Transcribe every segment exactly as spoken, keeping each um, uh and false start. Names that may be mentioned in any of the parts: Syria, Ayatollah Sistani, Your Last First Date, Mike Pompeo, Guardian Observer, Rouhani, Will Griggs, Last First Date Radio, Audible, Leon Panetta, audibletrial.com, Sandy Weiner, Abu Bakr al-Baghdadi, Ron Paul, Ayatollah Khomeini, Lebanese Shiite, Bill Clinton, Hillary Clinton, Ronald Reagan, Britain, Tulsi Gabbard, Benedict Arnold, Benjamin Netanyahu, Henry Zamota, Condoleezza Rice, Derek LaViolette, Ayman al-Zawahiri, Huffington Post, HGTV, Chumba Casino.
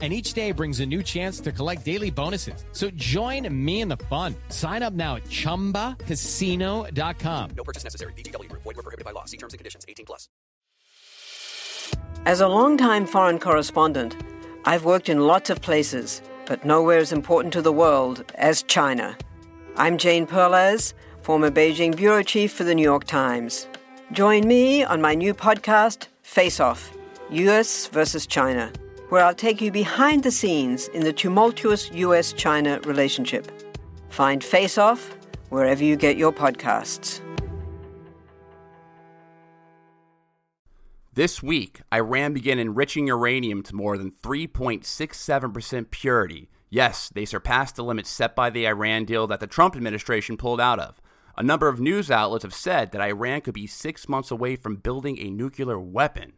And each day brings a new chance to collect daily bonuses. So join me in the fun. Sign up now at chumba casino dot com. No purchase necessary. V G W. Void where prohibited by law. See terms and conditions. eighteen plus. As a longtime foreign correspondent, I've worked in lots of places, but nowhere as important to the world as China. I'm Jane Perlez, former Beijing bureau chief for The New York Times. Join me on my new podcast, Face Off, U S versus China, where I'll take you behind the scenes in the tumultuous U S China relationship. Find Face Off wherever you get your podcasts. This week, Iran began enriching uranium to more than three point six seven percent purity. Yes, they surpassed the limits set by the Iran deal that the Trump administration pulled out of. A number of news outlets have said that Iran could be six months away from building a nuclear weapon.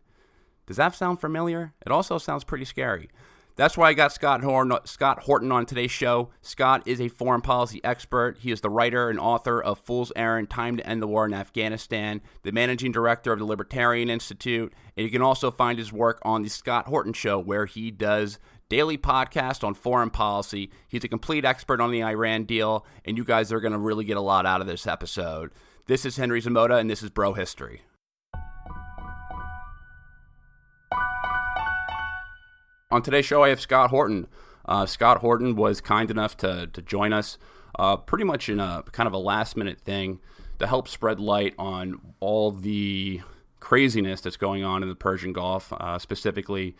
Does that sound familiar? It also sounds pretty scary. That's why I got Scott Horton, Scott Horton on today's show. Scott is a foreign policy expert. He is the writer and author of Fool's Errand, Time to End the War in Afghanistan, the managing director of the Libertarian Institute, and you can also find his work on the Scott Horton Show, where he does daily podcast on foreign policy. He's a complete expert on the Iran deal, and you guys are going to really get a lot out of this episode. This is Henry Zamota, and this is Bro History. On today's show, I have Scott Horton. Uh, Scott Horton was kind enough to to join us uh, pretty much in a kind of a last-minute thing to help spread light on all the craziness that's going on in the Persian Gulf. Uh, specifically,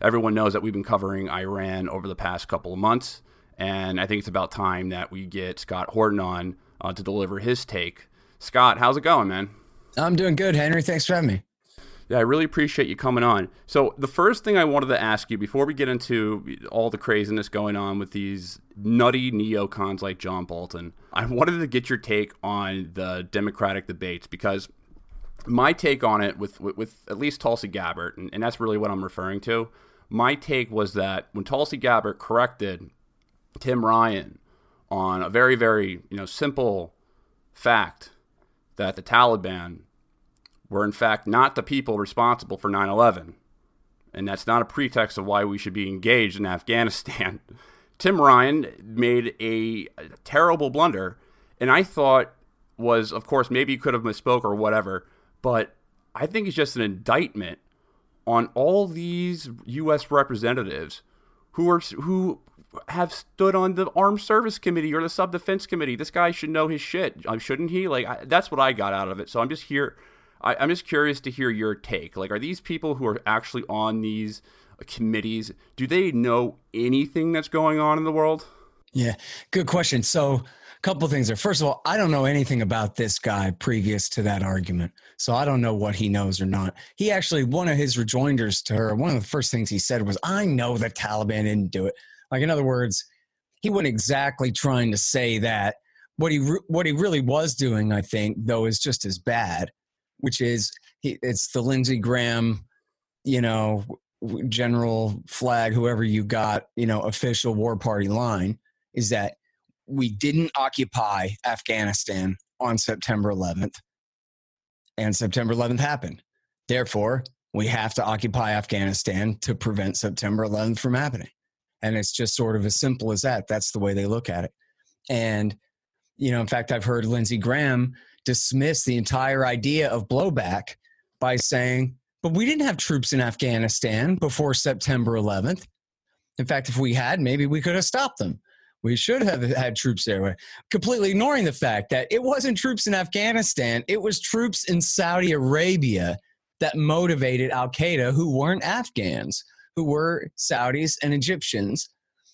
everyone knows that we've been covering Iran over the past couple of months, and I think it's about time that we get Scott Horton on uh, to deliver his take. Scott, how's it going, man? I'm doing good, Henry. Thanks for having me. Yeah, I really appreciate you coming on. So the first thing I wanted to ask you before we get into all the craziness going on with these nutty neocons like John Bolton, I wanted to get your take on the Democratic debates, because my take on it with with, with at least Tulsi Gabbard, and, and that's really what I'm referring to, my take was that when Tulsi Gabbard corrected Tim Ryan on a very, very you know simple fact that the Taliban were in fact not the people responsible for nine eleven. And that's not a pretext of why we should be engaged in Afghanistan. Tim Ryan made a terrible blunder, and I thought was, of course, maybe you could have misspoke or whatever, but I think it's just an indictment on all these U S representatives who are who have stood on the Armed Service Committee or the Sub-Defense Committee. This guy should know his shit, shouldn't he? Like I, that's what I got out of it. So I'm just here... I, I'm just curious to hear your take. Like, are these people who are actually on these committees, do they know anything that's going on in the world? Yeah, good question. So a couple of things there. First of all, I don't know anything about this guy previous to that argument. So I don't know what he knows or not. He actually, one of his rejoinders to her, one of the first things he said was, I know the Taliban didn't do it. Like, in other words, he wasn't exactly trying to say that. What he re- what he really was doing, I think, though, is just as bad. Which is, it's the Lindsey Graham, you know, general flag, whoever you got, you know, official war party line, is that we didn't occupy Afghanistan on September eleventh, and September eleventh happened. Therefore, we have to occupy Afghanistan to prevent September eleventh from happening. And it's just sort of as simple as that. That's the way they look at it. And, you know, in fact, I've heard Lindsey Graham dismiss the entire idea of blowback by saying, but we didn't have troops in Afghanistan before September eleventh. In fact, if we had, maybe we could have stopped them. We should have had troops there. Completely ignoring the fact that it wasn't troops in Afghanistan. It was troops in Saudi Arabia that motivated Al-Qaeda, who weren't Afghans, who were Saudis and Egyptians.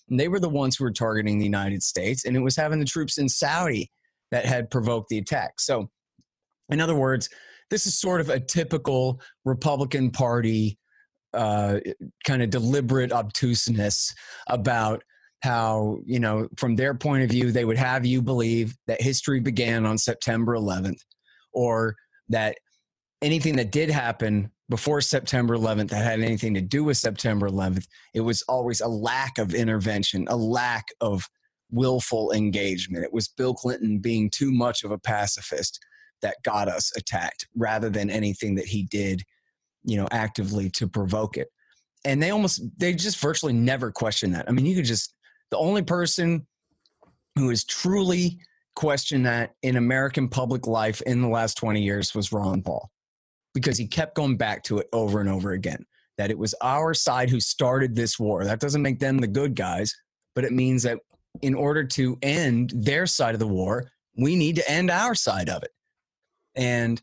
And they were the ones who were targeting the United States. And it was having the troops in Saudi that had provoked the attack. So, in other words, this is sort of a typical Republican Party uh, kind of deliberate obtuseness about how, you know, from their point of view, they would have you believe that history began on September eleventh, or that anything that did happen before September eleventh that had anything to do with September eleventh, it was always a lack of intervention, a lack of willful engagement. It was Bill Clinton being too much of a pacifist that got us attacked rather than anything that he did, you know, actively to provoke it. And they almost, they just virtually never question that. I mean, you could just, the only person who has truly questioned that in American public life in the last twenty years was Ron Paul, because he kept going back to it over and over again, that it was our side who started this war. That doesn't make them the good guys, but it means that in order to end their side of the war, we need to end our side of it. And,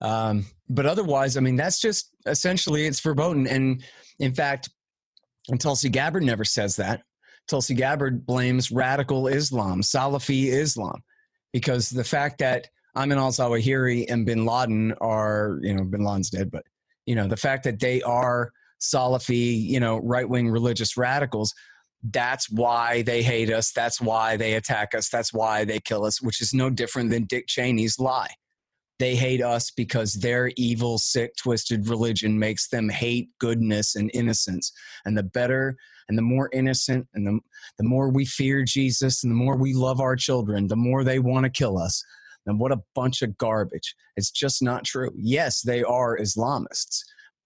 um, but otherwise, I mean, that's just essentially it's verboten. And in fact, and Tulsi Gabbard never says that. Tulsi Gabbard blames radical Islam, Salafi Islam, because the fact that Ayman al-Zawahiri and Bin Laden are, you know, Bin Laden's dead, but, you know, the fact that they are Salafi, you know, right-wing religious radicals, that's why they hate us. That's why they attack us. That's why they kill us, which is no different than Dick Cheney's lie. They hate us because their evil, sick, twisted religion makes them hate goodness and innocence. And the better and the more innocent and the, the more we fear Jesus and the more we love our children, the more they want to kill us. And what a bunch of garbage. It's just not true. Yes, they are Islamists,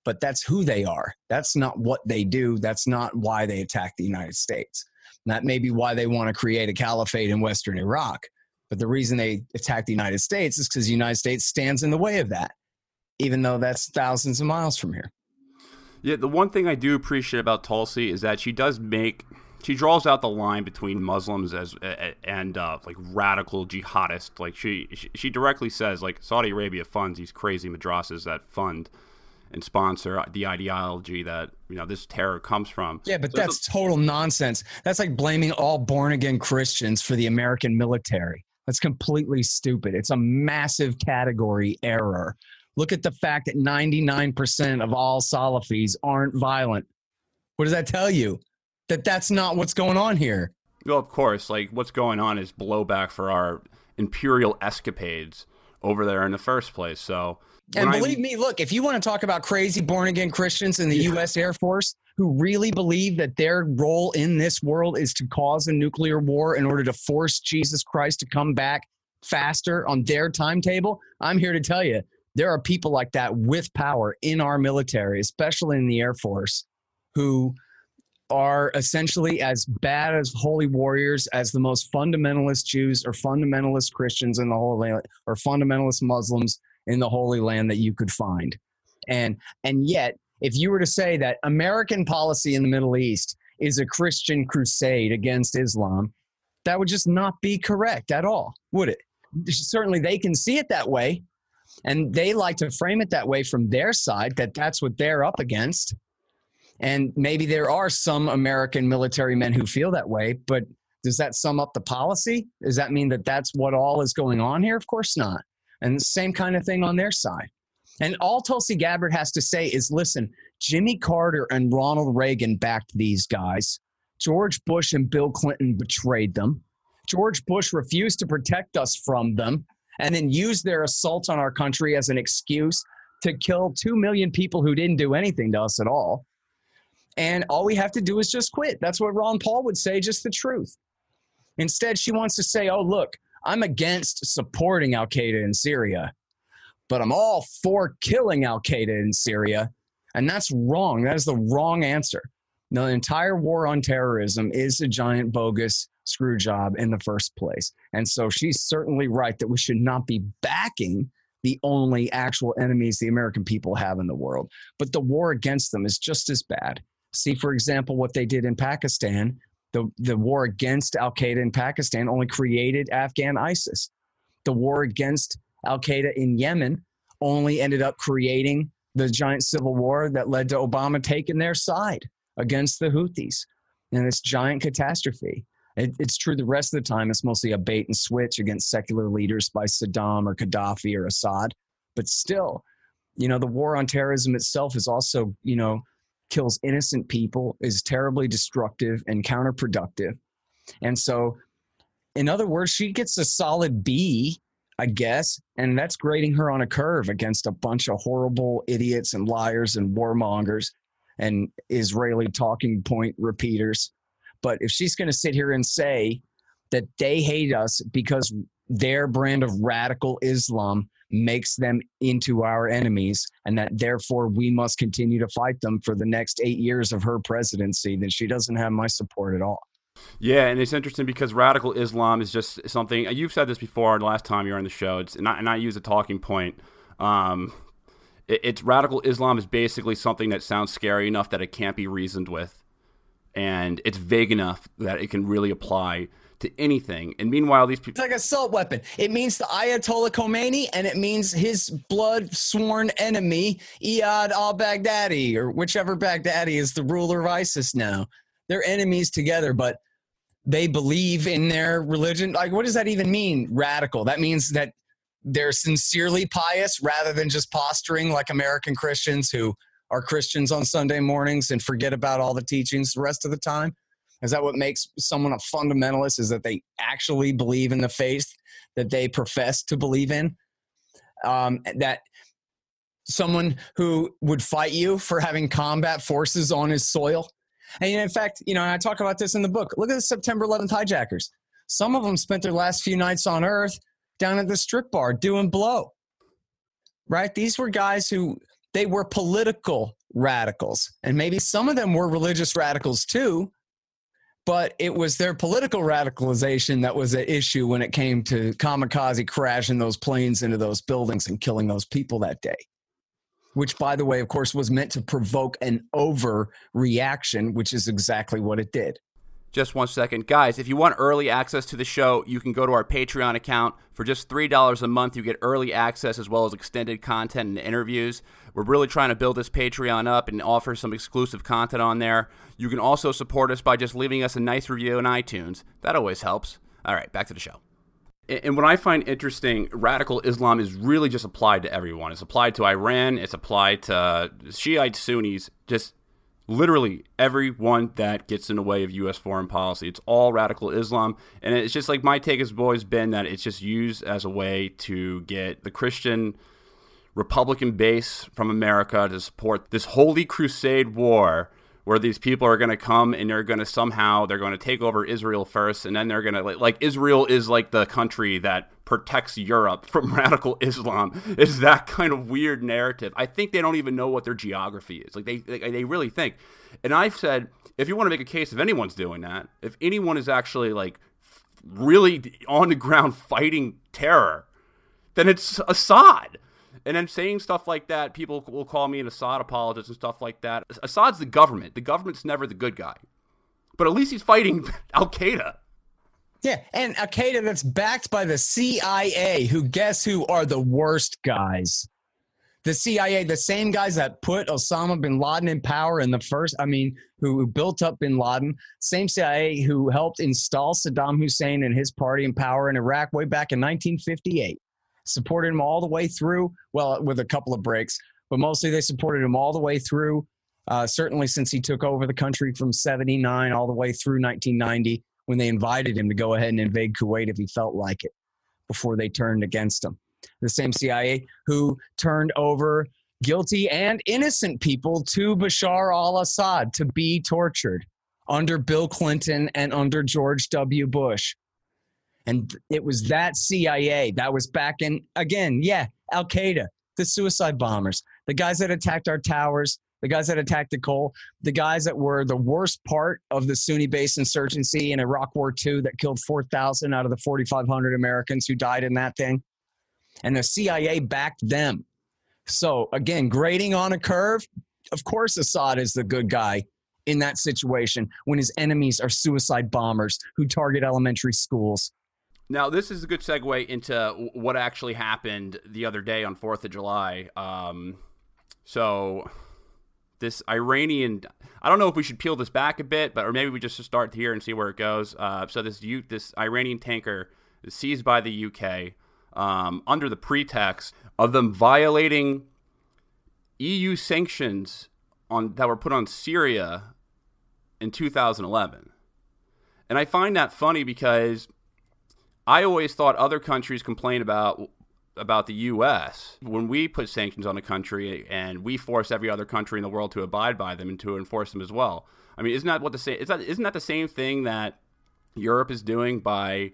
but that's who they are. That's not what they do. That's not why they attack the United States. And that may be why they want to create a caliphate in Western Iraq. But the reason they attack the United States is because the United States stands in the way of that, even though that's thousands of miles from here. Yeah, the one thing I do appreciate about Tulsi is that she does make, she draws out the line between Muslims as and uh, like radical jihadists. Like she, she directly says, like Saudi Arabia funds these crazy madrasas that fund and sponsor the ideology that, you know, this terror comes from. Yeah, but so that's a- total nonsense. That's like blaming all born again Christians for the American military. That's completely stupid. It's a massive category error. Look at the fact that ninety-nine percent of all Salafis aren't violent. What does that tell you? That that's not what's going on here. Well, of course, like what's going on is blowback for our imperial escapades over there in the first place. So, and believe I... me, look, if you want to talk about crazy born-again Christians in the yeah. U S Air Force who really believe that their role in this world is to cause a nuclear war in order to force Jesus Christ to come back faster on their timetable, I'm here to tell you, there are people like that with power in our military, especially in the Air Force, who are essentially as bad as holy warriors as the most fundamentalist Jews or fundamentalist Christians in the Holy Land or fundamentalist Muslims in the Holy Land that you could find. And, and yet, if you were to say that American policy in the Middle East is a Christian crusade against Islam, that would just not be correct at all, would it? Certainly they can see it that way, and they like to frame it that way from their side, that that's what they're up against. And maybe there are some American military men who feel that way, but does that sum up the policy? Does that mean that that's what all is going on here? Of course not. And the same kind of thing on their side. And all Tulsi Gabbard has to say is, listen, Jimmy Carter and Ronald Reagan backed these guys. George Bush and Bill Clinton betrayed them. George Bush refused to protect us from them and then used their assault on our country as an excuse to kill two million people who didn't do anything to us at all. And all we have to do is just quit. That's what Ron Paul would say, just the truth. Instead, she wants to say, oh, look, I'm against supporting al-Qaeda in Syria, but I'm all for killing al-Qaeda in Syria. And that's wrong. That is the wrong answer. Now, the entire war on terrorism is a giant bogus screw job in the first place. And so she's certainly right that we should not be backing the only actual enemies the American people have in the world. But the war against them is just as bad. See, for example, what they did in Pakistan, the, the war against al-Qaeda in Pakistan only created Afghan ISIS. The war against al-Qaeda in Yemen only ended up creating the giant civil war that led to Obama taking their side against the Houthis and this giant catastrophe. It, it's true the rest of the time it's mostly a bait and switch against secular leaders by Saddam or Gaddafi or Assad. But still, you know, the war on terrorism itself is also, you know, kills innocent people, is terribly destructive and counterproductive. And so, in other words, she gets a solid B I guess. And that's grading her on a curve against a bunch of horrible idiots and liars and warmongers and Israeli talking point repeaters. But if she's going to sit here and say that they hate us because their brand of radical Islam makes them into our enemies, and that therefore we must continue to fight them for the next eight years of her presidency, then she doesn't have my support at all. Yeah, and it's interesting because radical Islam is just something, you've said this before the last time you were on the show, it's, and, I, and I use a talking point. Um, it, it's radical Islam is basically something that sounds scary enough that it can't be reasoned with, and it's vague enough that it can really apply to anything. And meanwhile, these people... It's like an assault weapon. It means the Ayatollah Khomeini, and it means his blood sworn enemy, Jabhat al-Baghdadi, or whichever Baghdadi is the ruler of ISIS now. They're enemies together, but they believe in their religion. Like, what does that even mean, radical? That means that they're sincerely pious rather than just posturing like American Christians who are Christians on Sunday mornings and forget about all the teachings the rest of the time? Is that what makes someone a fundamentalist, is that they actually believe in the faith that they profess to believe in? Um, that someone who would fight you for having combat forces on his soil? And in fact, you know, and I talk about this in the book. Look at the September eleventh hijackers. Some of them spent their last few nights on earth down at the strip bar doing blow, right? These were guys who, they were political radicals. And maybe some of them were religious radicals too, but it was their political radicalization that was the issue when it came to kamikaze crashing those planes into those buildings and killing those people that day. Which, by the way, of course, was meant to provoke an overreaction, which is exactly what it did. Just one second. Guys, if you want early access to the show, you can go to our Patreon account. For just three dollars a month, you get early access as well as extended content and interviews. We're really trying to build this Patreon up and offer some exclusive content on there. You can also support us by just leaving us a nice review on iTunes. That always helps. All right, back to the show. And what I find interesting, radical Islam is really just applied to everyone. It's applied to Iran. It's applied to Shiites, Sunnis, just literally everyone that gets in the way of U S foreign policy. It's all radical Islam. And it's just like my take has always been that it's just used as a way to get the Christian Republican base from America to support this holy crusade war where these people are going to come and they're going to somehow, they're going to take over Israel first, and then they're going to, like, like Israel is like the country that protects Europe from radical Islam. It's that kind of weird narrative. I think they don't even know what their geography is. Like, they, they, they really think. And I've said, if you want to make a case, if anyone's doing that, if anyone is actually, like, really on the ground fighting terror, then it's Assad. And I'm saying stuff like that, people will call me an Assad apologist and stuff like that. Assad's the government. The government's never the good guy. But at least he's fighting Al-Qaeda. Yeah, and Al-Qaeda that's backed by the C I A, who, guess who, are the worst guys. The C I A, the same guys that put Osama bin Laden in power in the first, I mean, who built up bin Laden, same C I A who helped install Saddam Hussein and his party in power in Iraq way back in nineteen fifty-eight. Supported him all the way through, well, with a couple of breaks, but mostly they supported him all the way through, uh, certainly since he took over the country from seventy-nine all the way through nineteen ninety when they invited him to go ahead and invade Kuwait if he felt like it before they turned against him. The same C I A who turned over guilty and innocent people to Bashar al-Assad to be tortured under Bill Clinton and under George W. Bush. And it was that C I A that was back in, again, yeah, Al-Qaeda, the suicide bombers, the guys that attacked our towers, the guys that attacked the coal, the guys that were the worst part of the Sunni-based insurgency in Iraq War Two that killed four thousand out of the forty-five hundred Americans who died in that thing. And the C I A backed them. So, again, grading on a curve, of course Assad is the good guy in that situation when his enemies are suicide bombers who target elementary schools. Now, this is a good segue into what actually happened the other day on fourth of July. Um, so this Iranian – I don't know if we should peel this back a bit, but or maybe we just start here and see where it goes. Uh, so this this Iranian tanker is seized by the U K um, under the pretext of them violating E U sanctions on that were put on Syria in two thousand eleven. And I find that funny because – I always thought other countries complain about about the U S when we put sanctions on a country and we force every other country in the world to abide by them and to enforce them as well. I mean, isn't that what the same? Isn't that, isn't that the same thing that Europe is doing by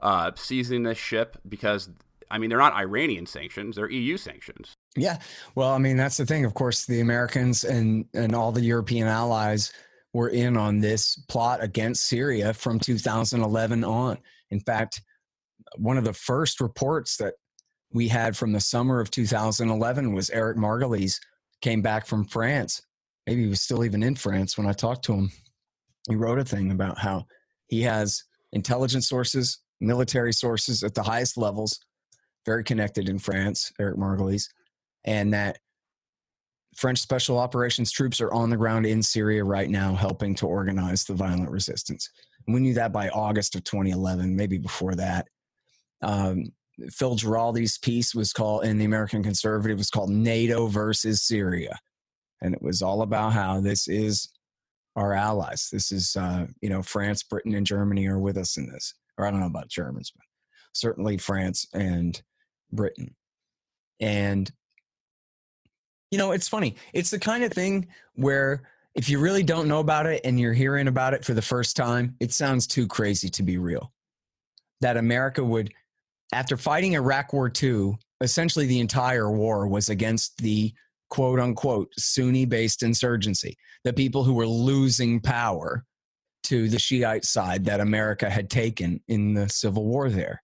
uh, seizing this ship? Because I mean, they're not Iranian sanctions; they're E U sanctions. Yeah, well, I mean, that's the thing. Of course, the Americans and and all the European allies were in on this plot against Syria from two thousand eleven on. In fact, one of the first reports that we had from the summer of two thousand eleven was Eric Margolis came back from France. Maybe he was still even in France when I talked to him. He wrote a thing about how he has intelligence sources, military sources at the highest levels, very connected in France, Eric Margolis, and that French special operations troops are on the ground in Syria right now helping to organize the violent resistance. And we knew that by August of twenty eleven, maybe before that. Um, Phil Giraldi's piece was called, in the American Conservative, was called NATO versus Syria. And it was all about how this is our allies. This is, uh, you know, France, Britain, and Germany are with us in this. Or I don't know about Germans, but certainly France and Britain. And, you know, it's funny. It's the kind of thing where if you really don't know about it and you're hearing about it for the first time, it sounds too crazy to be real. That America would, after fighting Iraq War two, essentially the entire war was against the quote unquote Sunni-based insurgency, the people who were losing power to the Shiite side that America had taken in the Civil War there.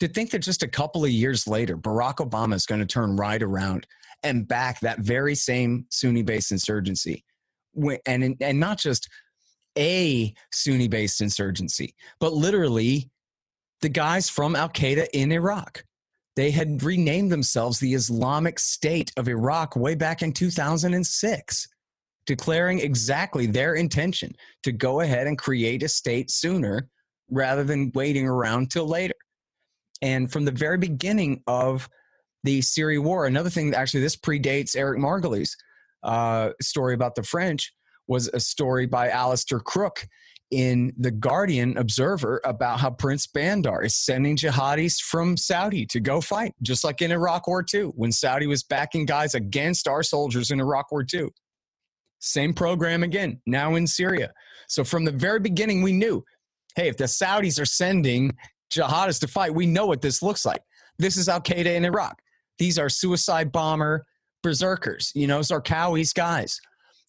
To think that just a couple of years later, Barack Obama is going to turn right around and back that very same Sunni-based insurgency, and and not just a Sunni-based insurgency, but literally the guys from Al-Qaeda in Iraq. They had renamed themselves the Islamic State of Iraq way back in two thousand six, declaring exactly their intention to go ahead and create a state sooner rather than waiting around till later. And from the very beginning of the Syria war, another thing, actually this predates Eric Margolis' uh, story about the French, was a story by Alistair Crook in The Guardian Observer about how Prince Bandar is sending jihadis from Saudi to go fight, just like in Iraq War two, when Saudi was backing guys against our soldiers in Iraq War two. Same program again, now in Syria. So from the very beginning, we knew, hey, if the Saudis are sending jihadists to fight, we know what this looks like. This is Al-Qaeda in Iraq. These are suicide bomber berserkers, you know, Zarqawi's guys.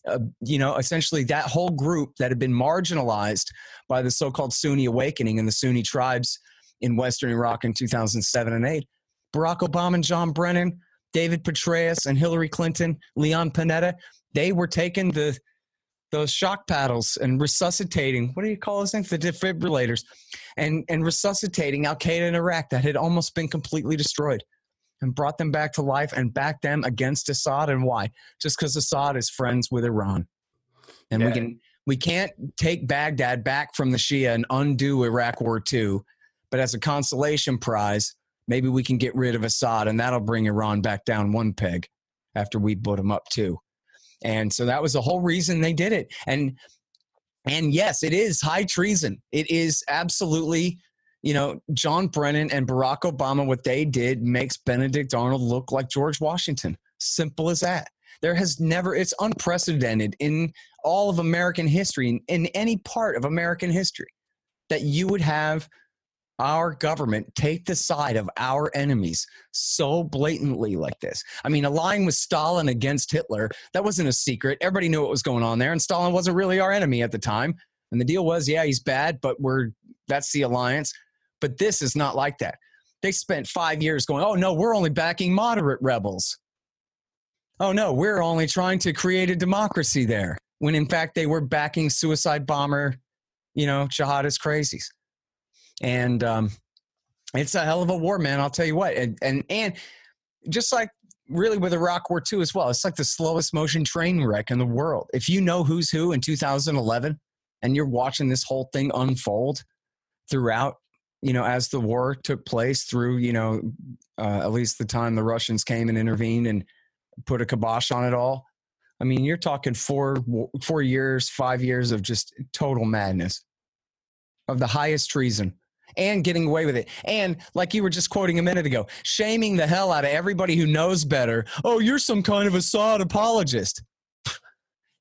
Uh, you know, essentially that whole group that had been marginalized by the so-called Sunni awakening and the Sunni tribes in Western Iraq in two thousand seven and eight, Barack Obama and John Brennan, David Petraeus and Hillary Clinton, Leon Panetta, they were taking the those shock paddles and resuscitating, what do you call those things? The defibrillators, and, and resuscitating Al-Qaeda in Iraq that had almost been completely destroyed, and brought them back to life and backed them against Assad. And why? Just because Assad is friends with Iran. And yeah. we can, we can't take Baghdad back from the Shia and undo Iraq War two, but as a consolation prize, maybe we can get rid of Assad, and that'll bring Iran back down one peg after we put them up too. And so that was the whole reason they did it. And, and yes, it is high treason. It is absolutely. You know, John Brennan and Barack Obama, what they did makes Benedict Arnold look like George Washington. Simple as that. There has never, it's unprecedented in all of American history, in any part of American history, that you would have our government take the side of our enemies so blatantly like this. I mean, aligning with Stalin against Hitler, that wasn't a secret. Everybody knew what was going on there, and Stalin wasn't really our enemy at the time. And the deal was, yeah, he's bad, but we're, that's the alliance. But this is not like that. They spent five years going, oh, no, we're only backing moderate rebels. Oh, no, we're only trying to create a democracy there. When, in fact, they were backing suicide bomber, you know, jihadist crazies. And um, it's a hell of a war, man, I'll tell you what. And, and and just like really with Iraq War two as well, it's like the slowest motion train wreck in the world. If you know who's who in two thousand eleven and you're watching this whole thing unfold throughout, you know, as the war took place through, you know, uh, at least the time the Russians came and intervened and put a kibosh on it all. I mean, you're talking four, four years, five years of just total madness, of the highest treason. and getting away with it. And like you were just quoting a minute ago, shaming the hell out of everybody who knows better. Oh, you're some kind of Assad apologist.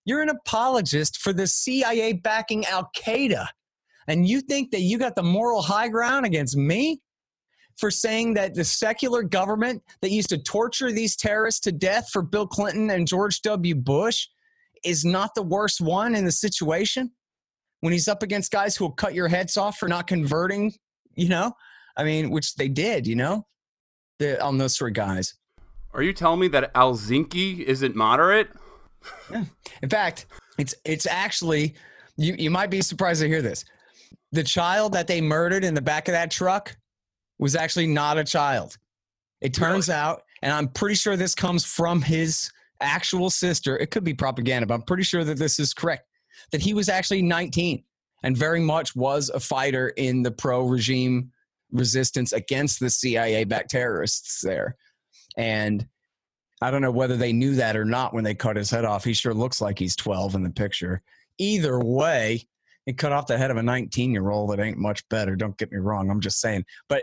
You're an apologist for the C I A backing Al-Qaeda. And you think that you got the moral high ground against me for saying that the secular government that used to torture these terrorists to death for Bill Clinton and George W. Bush is not the worst one in the situation when he's up against guys who will cut your heads off for not converting, you know? I mean, which they did, you know? The al-Nusra guys. Are you telling me that al-Zenki isn't moderate? Yeah. In fact, it's it's actually, you, you might be surprised to hear this. The child that they murdered in the back of that truck was actually not a child. It turns really? out, and I'm pretty sure this comes from his actual sister. It could be propaganda, but I'm pretty sure that this is correct, that he was actually nineteen and very much was a fighter in the pro-regime resistance against the C I A-backed terrorists there. And I don't know whether they knew that or not when they cut his head off. He sure looks like he's twelve in the picture. Either way, it cut off the head of a nineteen-year-old. It ain't much better. Don't get me wrong. I'm just saying. But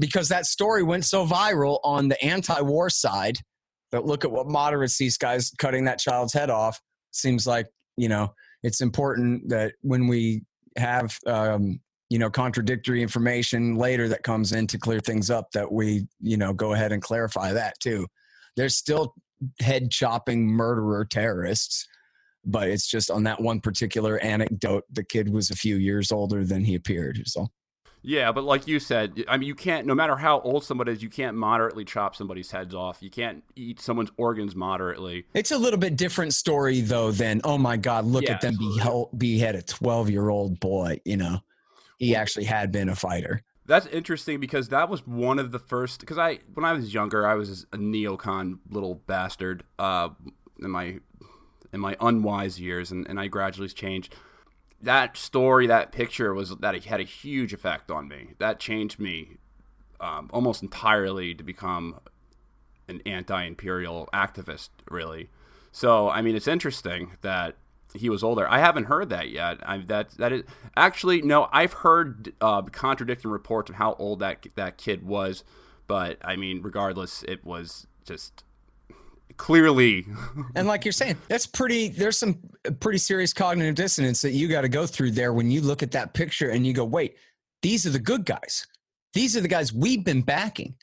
because that story went so viral on the anti-war side, that look at what moderates these guys cutting that child's head off, seems like, you know, it's important that when we have, um, you know, contradictory information later that comes in to clear things up, that we, you know, go ahead and clarify that too. There's still head-chopping murderer terrorists, but it's just on that one particular anecdote, the kid was a few years older than he appeared. So. Yeah, but like you said, I mean, you can't, no matter how old somebody is, you can't moderately chop somebody's heads off. You can't eat someone's organs moderately. It's a little bit different story, though, than, oh, my God, look yeah, at them behead, behead a twelve-year-old boy, you know. He actually had been a fighter. That's interesting because that was one of the first, because I, when I was younger, I was a neocon little bastard uh, in my in my unwise years, and, and I gradually changed. That story, that picture, was that it had a huge effect on me. That changed me um, almost entirely to become an anti-imperial activist, really. So, I mean, it's interesting that he was older. I haven't heard that yet. I, that that is actually no. I've heard uh, contradicting reports of how old that that kid was, but I mean, regardless, it was just clearly. And like you're saying, that's pretty. There's some pretty serious cognitive dissonance that you got to go through there when you look at that picture and you go, "Wait, these are the good guys. These are the guys we've been backing.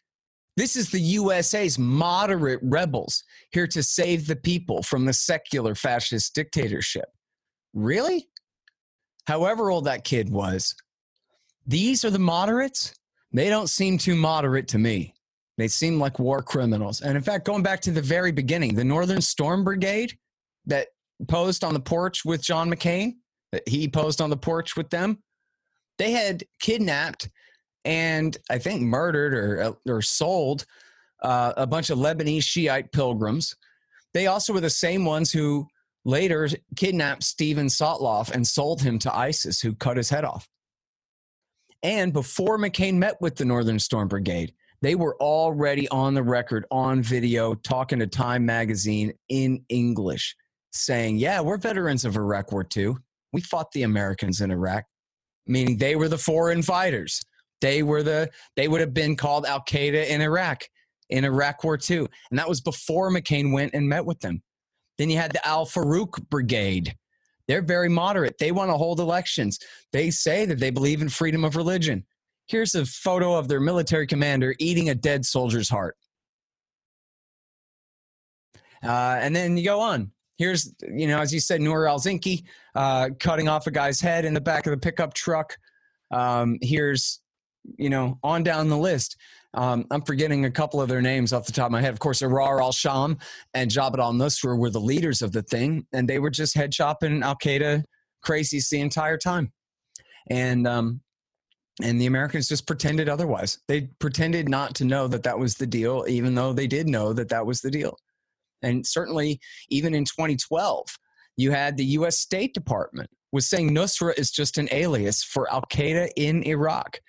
This is the U S A's moderate rebels here to save the people from the secular fascist dictatorship." Really? However old that kid was, these are the moderates? They don't seem too moderate to me. They seem like war criminals. And in fact, going back to the very beginning, the Northern Storm Brigade that posed on the porch with John McCain, that he posed on the porch with them, they had kidnapped and I think murdered or or sold uh, a bunch of Lebanese Shiite pilgrims. They also were the same ones who later kidnapped Stephen Sotloff and sold him to ISIS, who cut his head off. And before McCain met with the Northern Storm Brigade, they were already on the record, on video, talking to Time magazine in English, saying, yeah, we're veterans of Iraq War Two. We fought the Americans in Iraq, meaning they were the foreign fighters. They were the. They would have been called Al-Qaeda in Iraq, in Iraq War Two. And that was before McCain went and met with them. Then you had the Al-Farouk Brigade. They're very moderate. They want to hold elections. They say that they believe in freedom of religion. Here's a photo of their military commander eating a dead soldier's heart. Uh, and then you go on. Here's, you know, as you said, Noor al-Zenki uh, cutting off a guy's head in the back of the pickup truck. Um, here's... you know, on down the list. Um, I'm forgetting a couple of their names off the top of my head. Of course, Arar al-Sham and Jabhat al-Nusra were the leaders of the thing, and they were just head chopping Al-Qaeda crazies the entire time. And um, and the Americans just pretended otherwise. They pretended not to know that that was the deal, even though they did know that that was the deal. And certainly, even in twenty twelve, you had the U S State Department was saying Nusra is just an alias for Al-Qaeda in Iraq.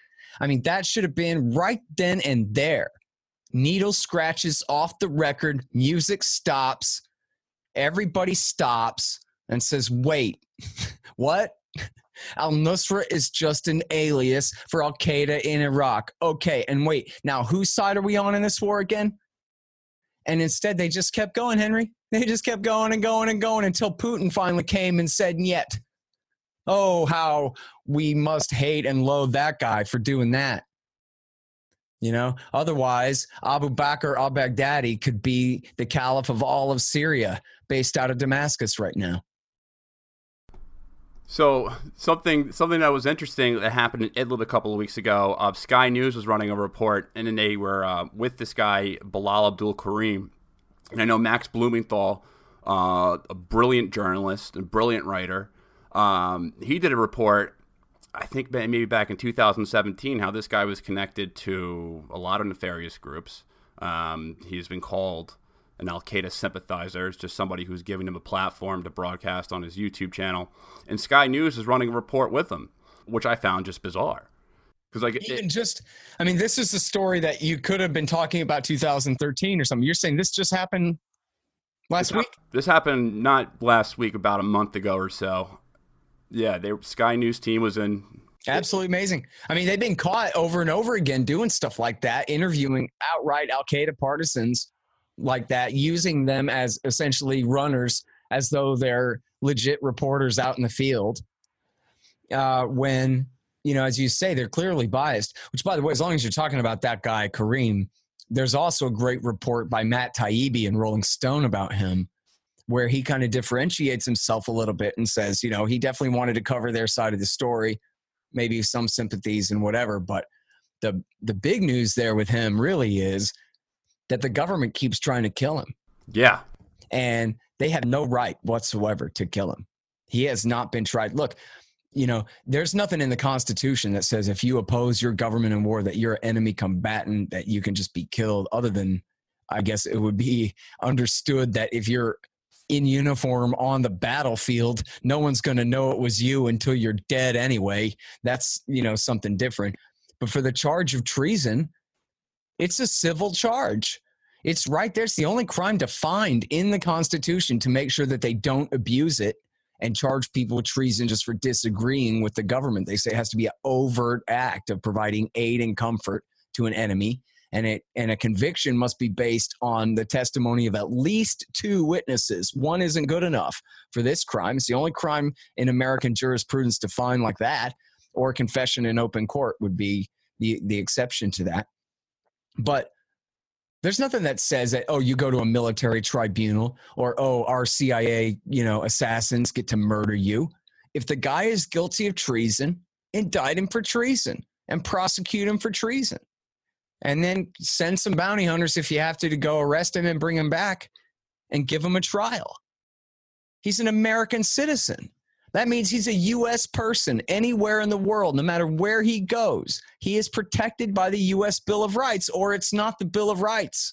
I mean, that should have been right then and there. Needle scratches off the record. Music stops. Everybody stops and says, wait, what? Al-Nusra is just an alias for Al-Qaeda in Iraq. Okay, and wait, now whose side are we on in this war again? And instead, they just kept going, Henry. They just kept going and going and going until Putin finally came and said, "Niet." Oh, how we must hate and loathe that guy for doing that. You know, otherwise, Abu Bakr al-Baghdadi could be the caliph of all of Syria based out of Damascus right now. So something something that was interesting that happened in Idlib a couple of weeks ago, uh, Sky News was running a report, and then they were uh, with this guy, Bilal Abdul Karim. And I know Max Blumenthal, uh, a brilliant journalist, a brilliant writer, um, he did a report, I think maybe back in two thousand seventeen, how this guy was connected to a lot of nefarious groups. Um, he's been called an Al-Qaeda sympathizer. It's just somebody who's giving him a platform to broadcast on his YouTube channel. And Sky News is running a report with him, which I found just bizarre. Because like Even it, just, I mean, this is a story that you could have been talking about two thousand thirteen or something. You're saying this just happened last this week? Ha- this happened not last week, about a month ago or so. Yeah, the Sky News team was in. Absolutely amazing. I mean, they've been caught over and over again doing stuff like that, interviewing outright Al-Qaeda partisans like that, using them as essentially runners as though they're legit reporters out in the field, uh, when, you know, as you say, they're clearly biased, which, by the way, as long as you're talking about that guy, Karim, there's also a great report by Matt Taibbi in Rolling Stone about him, where he kind of differentiates himself a little bit and says, you know, he definitely wanted to cover their side of the story, maybe some sympathies and whatever. But the the big news there with him really is that the government keeps trying to kill him. Yeah. And they have no right whatsoever to kill him. He has not been tried. Look, you know, there's nothing in the Constitution that says if you oppose your government in war, that you're an enemy combatant, that you can just be killed, other than, I guess it would be understood that if you're in uniform on the battlefield, no one's going to know it was you until you're dead anyway. That's, you know, something different. But for the charge of treason, it's a civil charge. It's right there. It's the only crime defined in the Constitution to make sure that they don't abuse it and charge people with treason just for disagreeing with the government. They say it has to be an overt act of providing aid and comfort to an enemy, and it and a conviction must be based on the testimony of at least two witnesses. One isn't good enough for this crime. It's the only crime in American jurisprudence defined like that, or confession in open court would be the, the exception to that. But there's nothing that says that, oh, you go to a military tribunal, or, oh, our C I A, you know, assassins get to murder you. If the guy is guilty of treason, indict him for treason and prosecute him for treason. And then send some bounty hunters, if you have to, to go arrest him and bring him back and give him a trial. He's an American citizen. That means he's a U S person anywhere in the world, no matter where he goes. He is protected by the U S Bill of Rights, or it's not the Bill of Rights.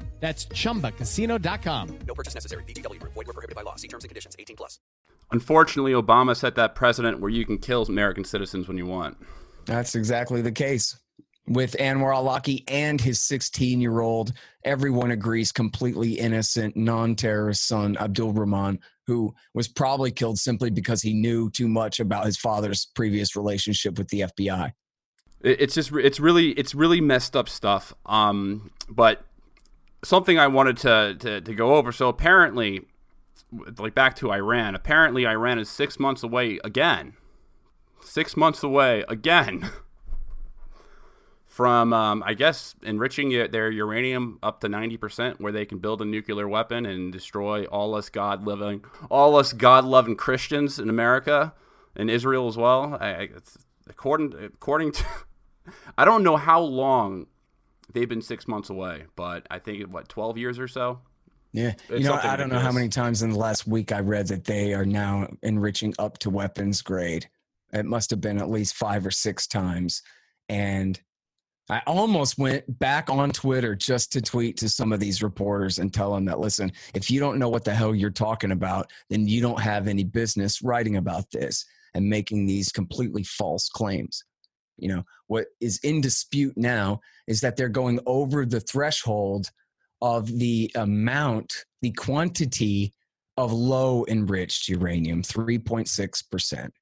That's chumba casino dot com. No purchase necessary. V G W Group. Void where prohibited by law. See terms and conditions. eighteen plus. Unfortunately, Obama set that precedent where you can kill American citizens when you want. That's exactly the case. With Anwar al-Awlaki and his sixteen-year-old, everyone agrees, completely innocent, non-terrorist son, Abdul Rahman, who was probably killed simply because he knew too much about his father's previous relationship with the F B I. It's just, it's really, it's really messed up stuff. Um, but... Something I wanted to, to, to go over. So apparently, like back to Iran, apparently Iran is six months away again. Six months away again from, um, I guess, enriching their uranium up to ninety percent, where they can build a nuclear weapon and destroy all us God-loving, all us God-loving Christians in America and Israel as well. I, it's, according, according to, I don't know how long they've been six months away, but I think, what, twelve years or so? Yeah. It's, you know, I don't know how many times in the last week I read that they are now enriching up to weapons grade. It must have been at least five or six times. And I almost went back on Twitter just to tweet to some of these reporters and tell them that, listen, if you don't know what the hell you're talking about, then you don't have any business writing about this and making these completely false claims. You know, what is in dispute now is that they're going over the threshold of the amount, the quantity of low enriched uranium, three point six percent.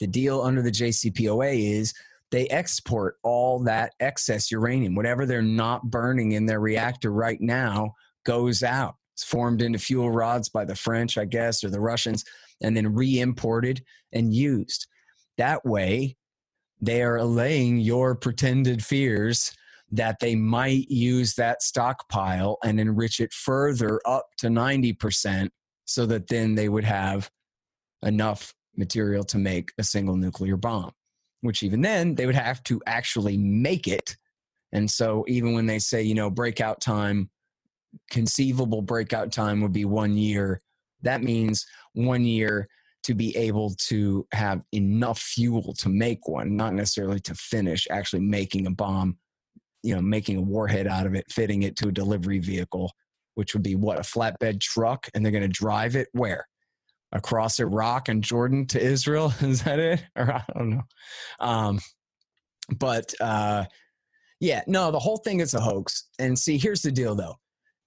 The deal under the J C P O A is they export all that excess uranium. Whatever they're not burning in their reactor right now goes out. It's formed into fuel rods by the French, I guess, or the Russians, and then re-imported and used. That way, they are allaying your pretended fears that they might use that stockpile and enrich it further up to ninety percent so that then they would have enough material to make a single nuclear bomb, which even then they would have to actually make it. And so even when they say, you know, breakout time, conceivable breakout time would be one year, that means one year to be able to have enough fuel to make one, not necessarily to finish actually making a bomb, you know, making a warhead out of it, fitting it to a delivery vehicle, which would be what, a flatbed truck? And they're going to drive it where? Across Iraq and Jordan to Israel? Is that it? Or I don't know. Um, but uh, yeah, no, the whole thing is a hoax. And see, here's the deal though.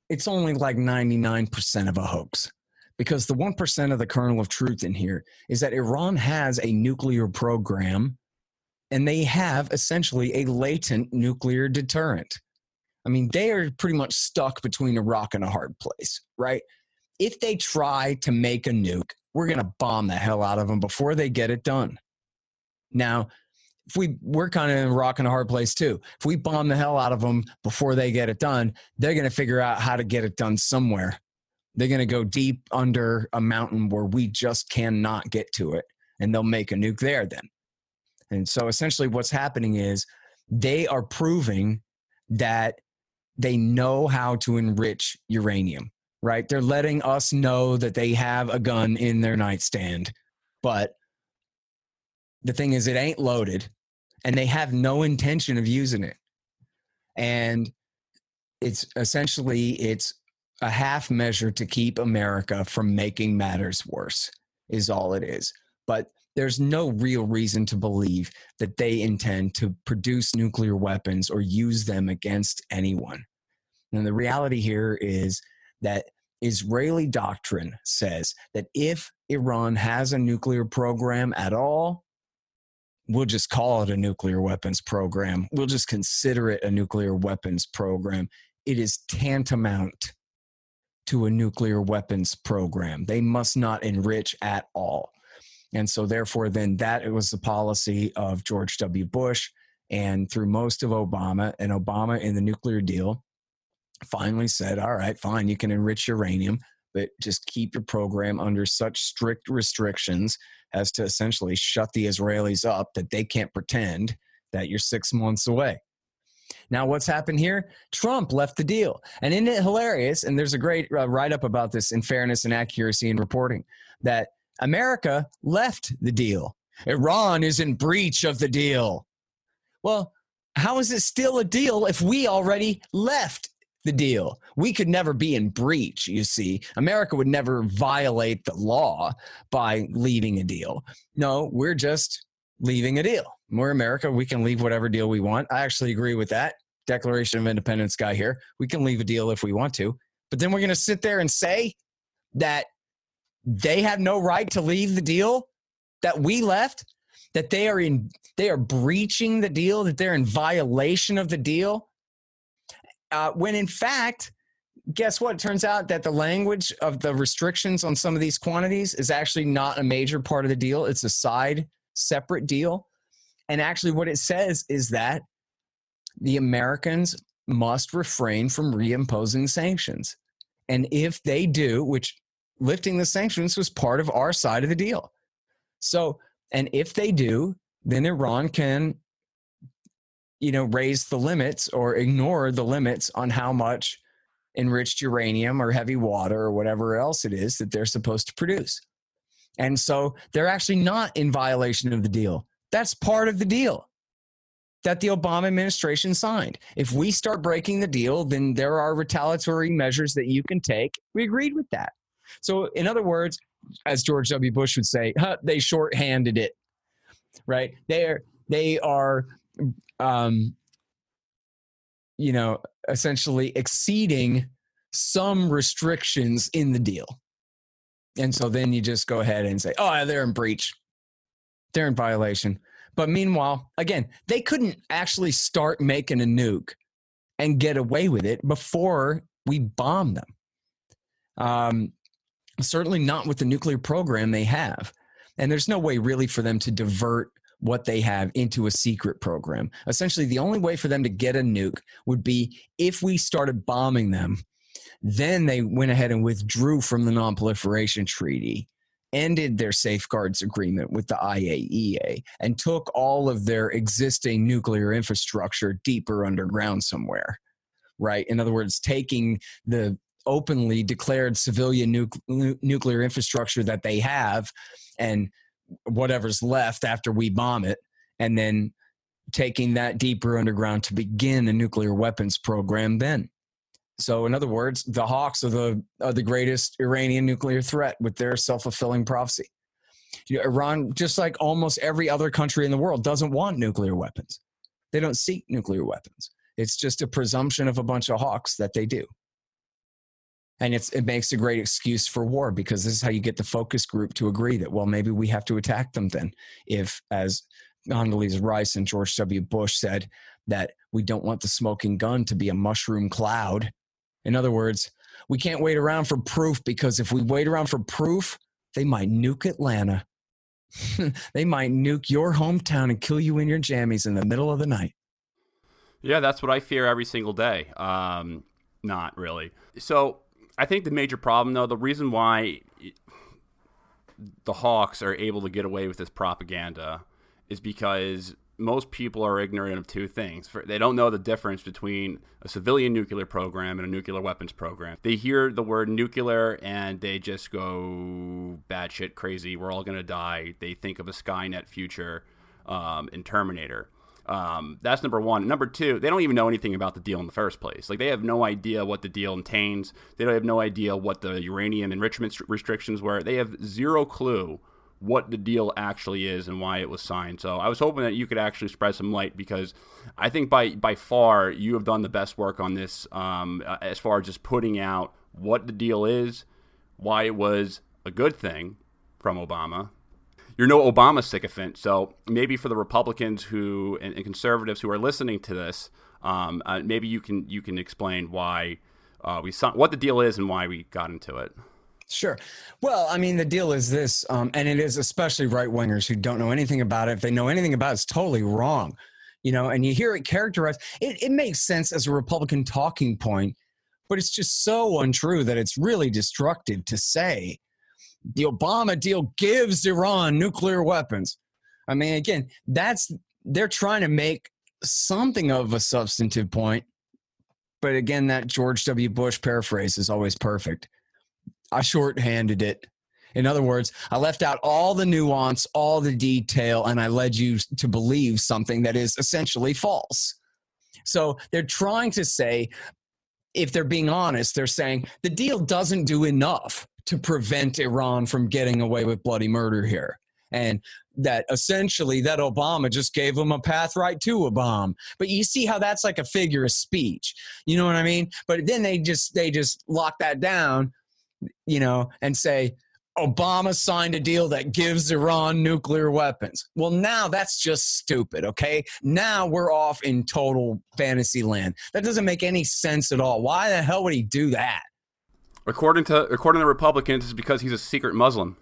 It's only like ninety-nine percent of a hoax, because the one percent of the kernel of truth in here is that Iran has a nuclear program and they have essentially a latent nuclear deterrent. I mean, they are pretty much stuck between a rock and a hard place, right? If they try to make a nuke, we're going to bomb the hell out of them before they get it done. Now, if we, we're kind of in a rock and a hard place too. If we bomb the hell out of them before they get it done, they're going to figure out how to get it done somewhere. They're going to go deep under a mountain where we just cannot get to it, and they'll make a nuke there then. And so essentially what's happening is they are proving that they know how to enrich uranium. Right? They're letting us know that they have a gun in their nightstand, but the thing is, it ain't loaded and they have no intention of using it. And it's essentially, it's a half measure to keep America from making matters worse is all it is. But there's no real reason to believe that they intend to produce nuclear weapons or use them against anyone. And the reality here is that Israeli doctrine says that if Iran has a nuclear program at all, we'll just call it a nuclear weapons program. We'll just consider it a nuclear weapons program. It is tantamount to a nuclear weapons program. They must not enrich at all. And so therefore, then that was the policy of George W. Bush and through most of Obama, and Obama in the nuclear deal finally said, all right, fine, you can enrich uranium, but just keep your program under such strict restrictions as to essentially shut the Israelis up that they can't pretend that you're six months away. Now, what's happened here? Trump left the deal. And isn't it hilarious? And there's a great uh, write-up about this in Fairness and Accuracy in Reporting, that America left the deal. Iran is in breach of the deal. Well, how is it still a deal if we already left the deal? We could never be in breach, you see. America would never violate the law by leaving a deal. No, we're just leaving a deal. We're America. We can leave whatever deal we want. I actually agree with that. Declaration of Independence guy here. We can leave a deal if we want to. But then we're going to sit there and say that they have no right to leave the deal that we left, that they are in, they are breaching the deal, that they're in violation of the deal. Uh, when in fact, guess what? It turns out that the language of the restrictions on some of these quantities is actually not a major part of the deal. It's a side, separate deal. And actually what it says is that the Americans must refrain from reimposing sanctions. And if they do, which lifting the sanctions was part of our side of the deal. So, and if they do, then Iran can, you know, raise the limits or ignore the limits on how much enriched uranium or heavy water or whatever else it is that they're supposed to produce. And so they're actually not in violation of the deal. That's part of the deal. that the Obama administration signed. If we start breaking the deal, then there are retaliatory measures that you can take. We agreed with that. So in other words, as George W. Bush would say, huh, they shorthanded it, right? They are, they are um, you know, essentially exceeding some restrictions in the deal. And so then you just go ahead and say, oh, they're in breach. They're in violation. But meanwhile, again, they couldn't actually start making a nuke and get away with it before we bombed them. Um, certainly not with the nuclear program they have. And there's no way really for them to divert what they have into a secret program. Essentially, the only way for them to get a nuke would be if we started bombing them. Then they went ahead and withdrew from the Non-Proliferation Treaty, ended their safeguards agreement with the I A E A, and took all of their existing nuclear infrastructure deeper underground somewhere, right? In other words, taking the openly declared civilian nu- nuclear infrastructure that they have and whatever's left after we bomb it, and then taking that deeper underground to begin a nuclear weapons program then. So in other words, the Hawks are the are the greatest Iranian nuclear threat with their self-fulfilling prophecy. You know, Iran, just like almost every other country in the world, doesn't want nuclear weapons. They don't seek nuclear weapons. It's just a presumption of a bunch of Hawks that they do. And it's, it makes a great excuse for war, because this is how you get the focus group to agree that, well, maybe we have to attack them then. If, as Condoleezza Rice and George W. Bush said, that we don't want the smoking gun to be a mushroom cloud. In other words, we can't wait around for proof, because if we wait around for proof, they might nuke Atlanta. They might nuke your hometown and kill you in your jammies in the middle of the night. Yeah, that's what I fear every single day. Um, not really. So I think the major problem, though, the reason why the Hawks are able to get away with this propaganda is because most people are ignorant of two things. They don't know the difference between a civilian nuclear program and a nuclear weapons program. They hear the word nuclear and they just go batshit crazy. We're all going to die. They think of a Skynet future um, in Terminator. Um, that's number one. Number two, they don't even know anything about the deal in the first place. Like, they have no idea what the deal entails. They have no idea what the uranium enrichment restrictions were. They have zero clue what the deal actually is and why it was signed. So I was hoping that you could actually spread some light, because I think by by far you have done the best work on this, um, as far as just putting out what the deal is, why it was a good thing from Obama. You're no Obama sycophant, so maybe for the Republicans who and, and conservatives who are listening to this, um, uh, maybe you can you can explain why uh, we saw, what the deal is and why we got into it. Sure. Well, I mean, the deal is this, um, and it is especially right-wingers who don't know anything about it. If they know anything about it, it's totally wrong, you know, and you hear it characterized. It, it makes sense as a Republican talking point, but it's just so untrue that it's really destructive to say the Obama deal gives Iran nuclear weapons. I mean, again, that's they're trying to make something of a substantive point. But again, that George W. Bush paraphrase is always perfect. I shorthanded it. In other words, I left out all the nuance, all the detail, and I led you to believe something that is essentially false. So they're trying to say, if they're being honest, they're saying the deal doesn't do enough to prevent Iran from getting away with bloody murder here. And that essentially that Obama just gave them a path right to a bomb. But you see how that's like a figure of speech. You know what I mean? But then they just they just lock that down, you know, and say, Obama signed a deal that gives Iran nuclear weapons. Well, now that's just stupid, okay? Now we're off in total fantasy land. That doesn't make any sense at all. Why the hell would he do that? According to according to Republicans, it's because he's a secret Muslim.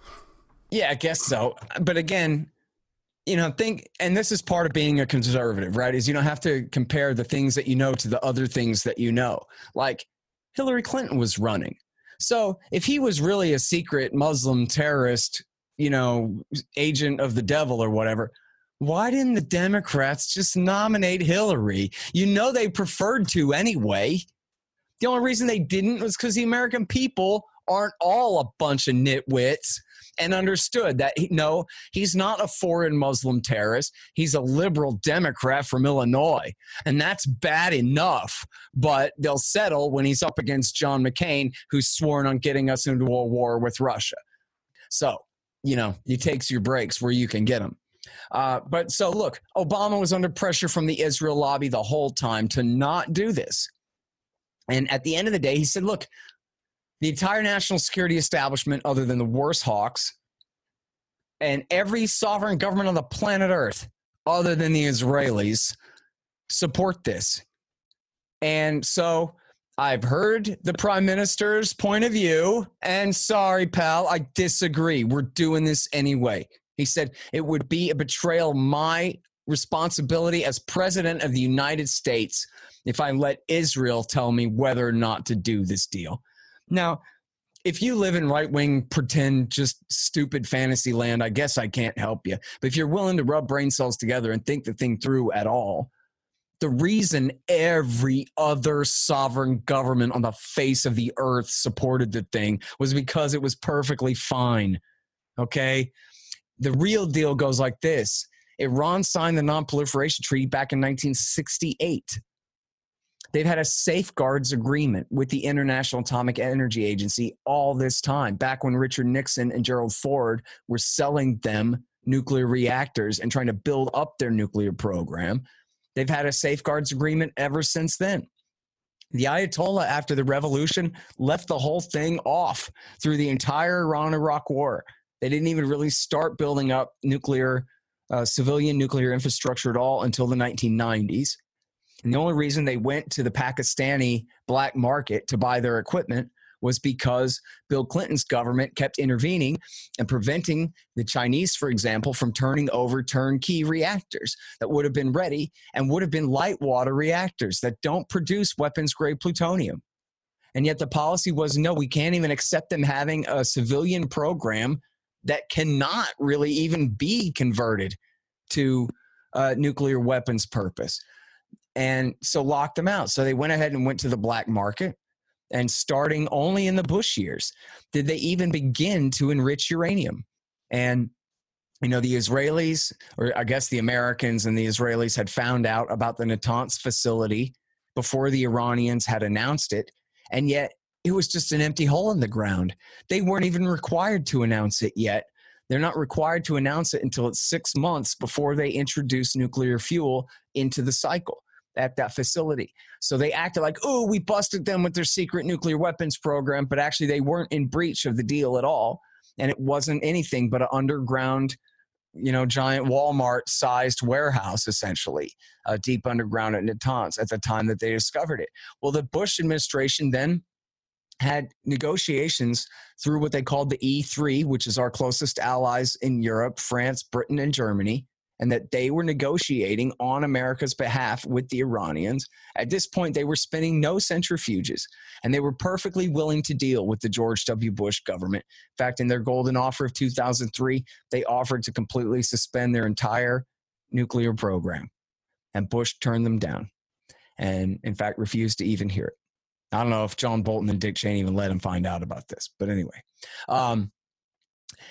Yeah, I guess so. But again, you know, think, and this is part of being a conservative, right, is you don't have to compare the things that you know to the other things that you know. Like, Hillary Clinton was running. So if he was really a secret Muslim terrorist, you know, agent of the devil or whatever, why didn't the Democrats just nominate Hillary? You know, they preferred to anyway. The only reason they didn't was because the American people aren't all a bunch of nitwits and understood that, he, no, he's not a foreign Muslim terrorist. He's a liberal Democrat from Illinois, and that's bad enough, but they'll settle when he's up against John McCain, who's sworn on getting us into a war with Russia. So, you know, he takes your breaks where you can get them. Uh, but so look, Obama was under pressure from the Israel lobby the whole time to not do this. And at the end of the day, he said, look, the entire national security establishment, other than the worst hawks, and every sovereign government on the planet Earth, other than the Israelis, support this. And so I've heard the prime minister's point of view, and sorry, pal, I disagree. We're doing this anyway. He said, it would be a betrayal of my responsibility as president of the United States if I let Israel tell me whether or not to do this deal. Now, if you live in right-wing, pretend, just stupid fantasy land, I guess I can't help you. But if you're willing to rub brain cells together and think the thing through at all, the reason every other sovereign government on the face of the earth supported the thing was because it was perfectly fine, okay? The real deal goes like this. Iran signed the Non-Proliferation Treaty back in nineteen sixty-eight. They've had a safeguards agreement with the International Atomic Energy Agency all this time, back when Richard Nixon and Gerald Ford were selling them nuclear reactors and trying to build up their nuclear program. They've had a safeguards agreement ever since then. The Ayatollah, after the revolution, left the whole thing off through the entire Iran-Iraq war. They didn't even really start building up nuclear, uh, civilian nuclear infrastructure at all until the nineteen nineties. And the only reason they went to the Pakistani black market to buy their equipment was because Bill Clinton's government kept intervening and preventing the Chinese, for example, from turning over turnkey reactors that would have been ready and would have been light water reactors that don't produce weapons-grade plutonium. And yet the policy was, no, we can't even accept them having a civilian program that cannot really even be converted to uh, nuclear weapons purpose. And so locked them out. So they went ahead and went to the black market, and starting only in the Bush years, did they even begin to enrich uranium. And, you know, the Israelis, or I guess the Americans and the Israelis, had found out about the Natanz facility before the Iranians had announced it. And yet it was just an empty hole in the ground. They weren't even required to announce it yet. They're not required to announce it until it's six months before they introduce nuclear fuel into the cycle at that facility. So they acted like, oh, we busted them with their secret nuclear weapons program, but actually they weren't in breach of the deal at all. And it wasn't anything but an underground, you know, giant Walmart-sized warehouse, essentially, uh, deep underground at Natanz at the time that they discovered it. Well, the Bush administration then had negotiations through what they called the E three, which is our closest allies in Europe, France, Britain, and Germany, and that they were negotiating on America's behalf with the Iranians. At this point, they were spinning no centrifuges, and they were perfectly willing to deal with the George W. Bush government. In fact, in their golden offer of two thousand three, they offered to completely suspend their entire nuclear program, and Bush turned them down and, in fact, refused to even hear it. I don't know if John Bolton and Dick Cheney even let him find out about this, but anyway. Um,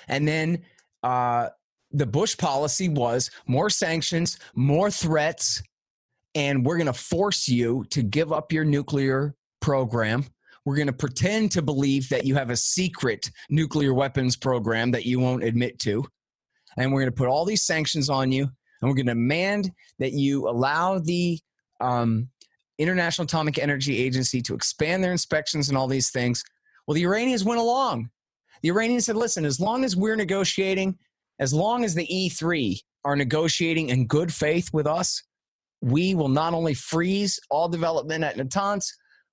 and then uh, the Bush policy was more sanctions, more threats, and we're going to force you to give up your nuclear program. We're going to pretend to believe that you have a secret nuclear weapons program that you won't admit to, and we're going to put all these sanctions on you, and we're going to demand that you allow the um, – International Atomic Energy Agency to expand their inspections and all these things. Well, the Iranians went along. The Iranians said, listen, as long as we're negotiating, as long as the E three are negotiating in good faith with us, we will not only freeze all development at Natanz,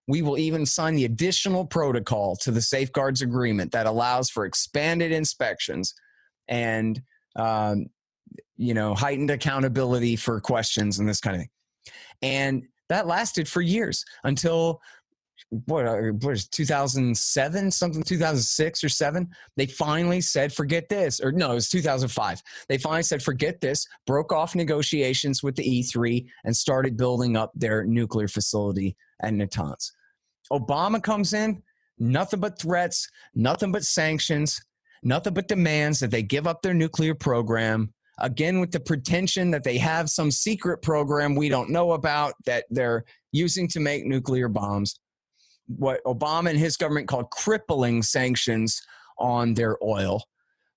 we will even sign the additional protocol to the safeguards agreement that allows for expanded inspections and, um, you know, heightened accountability for questions and this kind of thing. And that lasted for years until, what, what is it, two thousand seven, something, two thousand six or seven. They finally said, forget this. Or no, it was two thousand five. They finally said, forget this, broke off negotiations with the E three and started building up their nuclear facility at Natanz. Obama comes in, nothing but threats, nothing but sanctions, nothing but demands that they give up their nuclear program, again with the pretension that they have some secret program we don't know about that they're using to make nuclear bombs. What Obama and his government called crippling sanctions on their oil,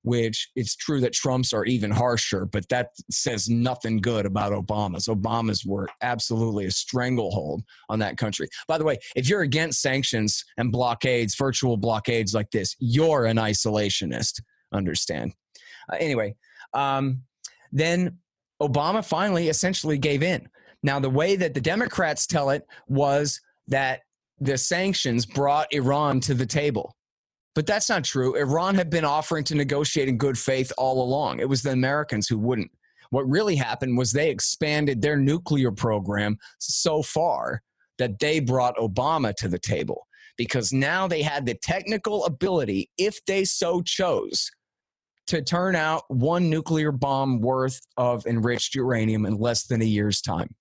which it's true that Trump's are even harsher, but that says nothing good about Obama's. Obama's were absolutely a stranglehold on that country. By the way, if you're against sanctions and blockades, virtual blockades like this, you're an isolationist, understand. Uh, anyway, um, then Obama finally essentially gave in. Now, the way that the Democrats tell it was that the sanctions brought Iran to the table. But that's not true. Iran had been offering to negotiate in good faith all along. It was the Americans who wouldn't. What really happened was they expanded their nuclear program so far that they brought Obama to the table, because now they had the technical ability, if they so chose, to turn out one nuclear bomb worth of enriched uranium in less than a year's time.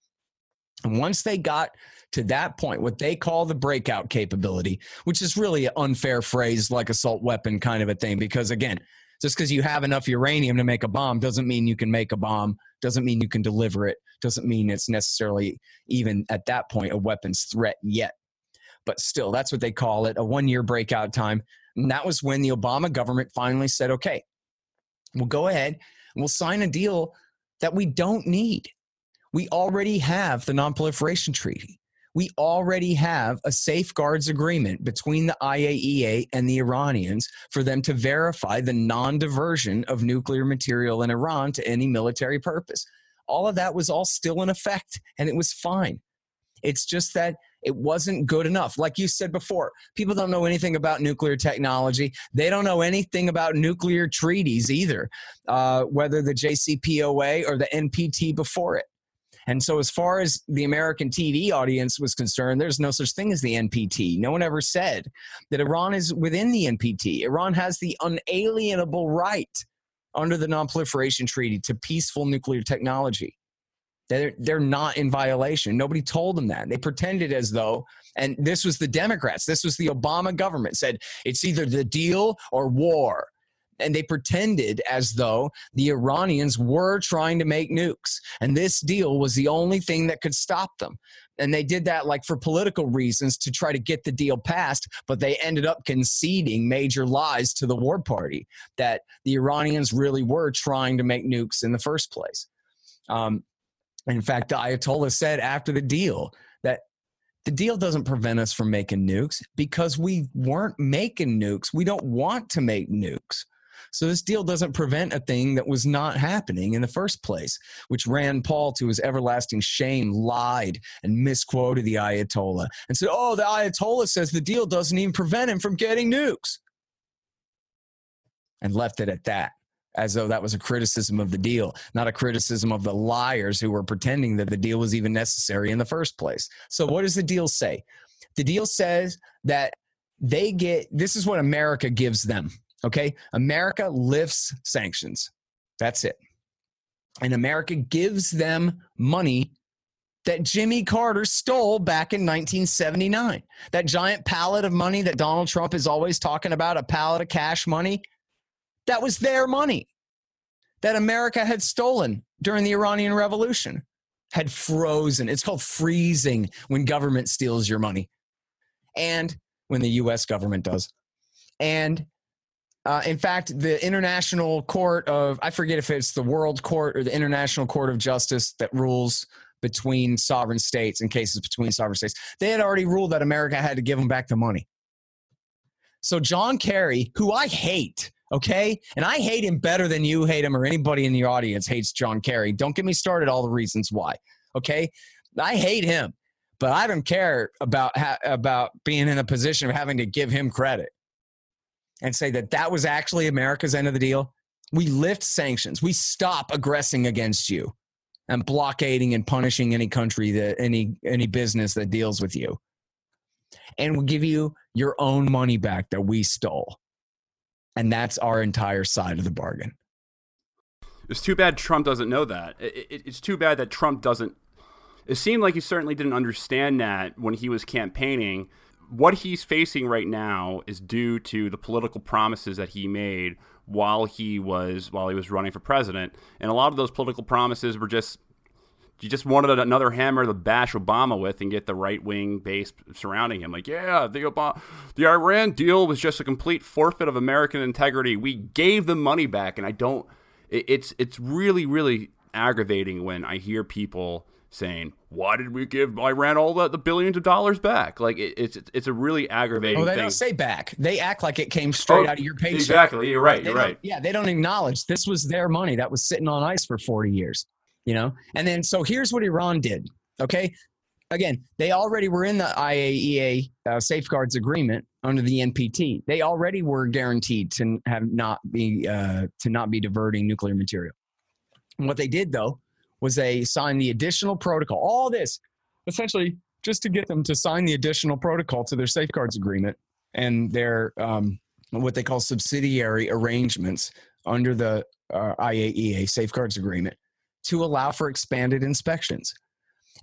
And once they got to that point, what they call the breakout capability, which is really an unfair phrase, like assault weapon kind of a thing, because again, just because you have enough uranium to make a bomb doesn't mean you can make a bomb, doesn't mean you can deliver it, doesn't mean it's necessarily even at that point a weapons threat yet. But still, that's what they call it, a one-year breakout time. And that was when the Obama government finally said, okay, we'll go ahead and we'll sign a deal that we don't need. We already have the Non-Proliferation Treaty. We already have a safeguards agreement between the I A E A and the Iranians for them to verify the non-diversion of nuclear material in Iran to any military purpose. All of that was all still in effect, and it was fine. It's just that it wasn't good enough. Like you said before, people don't know anything about nuclear technology. They don't know anything about nuclear treaties either, uh, whether the J C P O A or the N P T before it. And so as far as the American T V audience was concerned, there's no such thing as the N P T. No one ever said that Iran is within the N P T. Iran has the unalienable right under the Non-Proliferation Treaty to peaceful nuclear technology. They're, they're not in violation. Nobody told them that. They pretended as though, and this was the Democrats, this was the Obama government, said it's either the deal or war. And they pretended as though the Iranians were trying to make nukes, and this deal was the only thing that could stop them. And they did that like for political reasons to try to get the deal passed, but they ended up conceding major lies to the war party that the Iranians really were trying to make nukes in the first place. Um, in fact, the Ayatollah said after the deal that the deal doesn't prevent us from making nukes because we weren't making nukes. We don't want to make nukes. So this deal doesn't prevent a thing that was not happening in the first place, which Rand Paul, to his everlasting shame, lied and misquoted the Ayatollah and said, oh, the Ayatollah says the deal doesn't even prevent him from getting nukes, and left it at that, as though that was a criticism of the deal, not a criticism of the liars who were pretending that the deal was even necessary in the first place. So what does the deal say? The deal says that they get, this is what America gives them. Okay, America lifts sanctions. That's it. And America gives them money that Jimmy Carter stole back in nineteen seventy-nine. That giant pallet of money that Donald Trump is always talking about, a pallet of cash money, that was their money that America had stolen during the Iranian Revolution, had frozen. It's called freezing when government steals your money, and when the U S government does. And Uh, in fact, the International Court of, I forget if it's the World Court or the International Court of Justice that rules between sovereign states and cases between sovereign states, they had already ruled that America had to give them back the money. So John Kerry, who I hate, okay, and I hate him better than you hate him or anybody in the audience hates John Kerry. Don't get me started all the reasons why, okay? I hate him, but I don't care about, about being in a position of having to give him credit and say that that was actually America's end of the deal. We lift sanctions. We stop aggressing against you and blockading and punishing any country, that any any business that deals with you. And we'll give you your own money back that we stole. And that's our entire side of the bargain. It's too bad Trump doesn't know that. It, it, it's too bad that Trump doesn't. It seemed like he certainly didn't understand that when he was campaigning. What he's facing right now is due to the political promises that he made while he was while he was running for president. And a lot of those political promises were just, you just wanted another hammer to bash Obama with and get the right-wing base surrounding him. Like, yeah, the Obama, the Iran deal was just a complete forfeit of American integrity. We gave the money back, and I don't it, – it's it's really, really aggravating when I hear people saying, why did we give Iran all the, the billions of dollars back? Like, it, it's it's a really aggravating thing. Oh, they thing. Don't say back. They act like it came straight oh, out of your paycheck. Exactly. You're right. They you're right. Yeah, they don't acknowledge this was their money that was sitting on ice for forty years. You know, and then so here's what Iran did. OK, again, they already were in the I A E A uh, safeguards agreement under the N P T. They already were guaranteed to have not be uh, to not be diverting nuclear material. And what they did, though, was they signed the additional protocol. All this essentially just to get them to sign the additional protocol to their safeguards agreement and their um, what they call subsidiary arrangements under the uh, I A E A safeguards agreement, to allow for expanded inspections.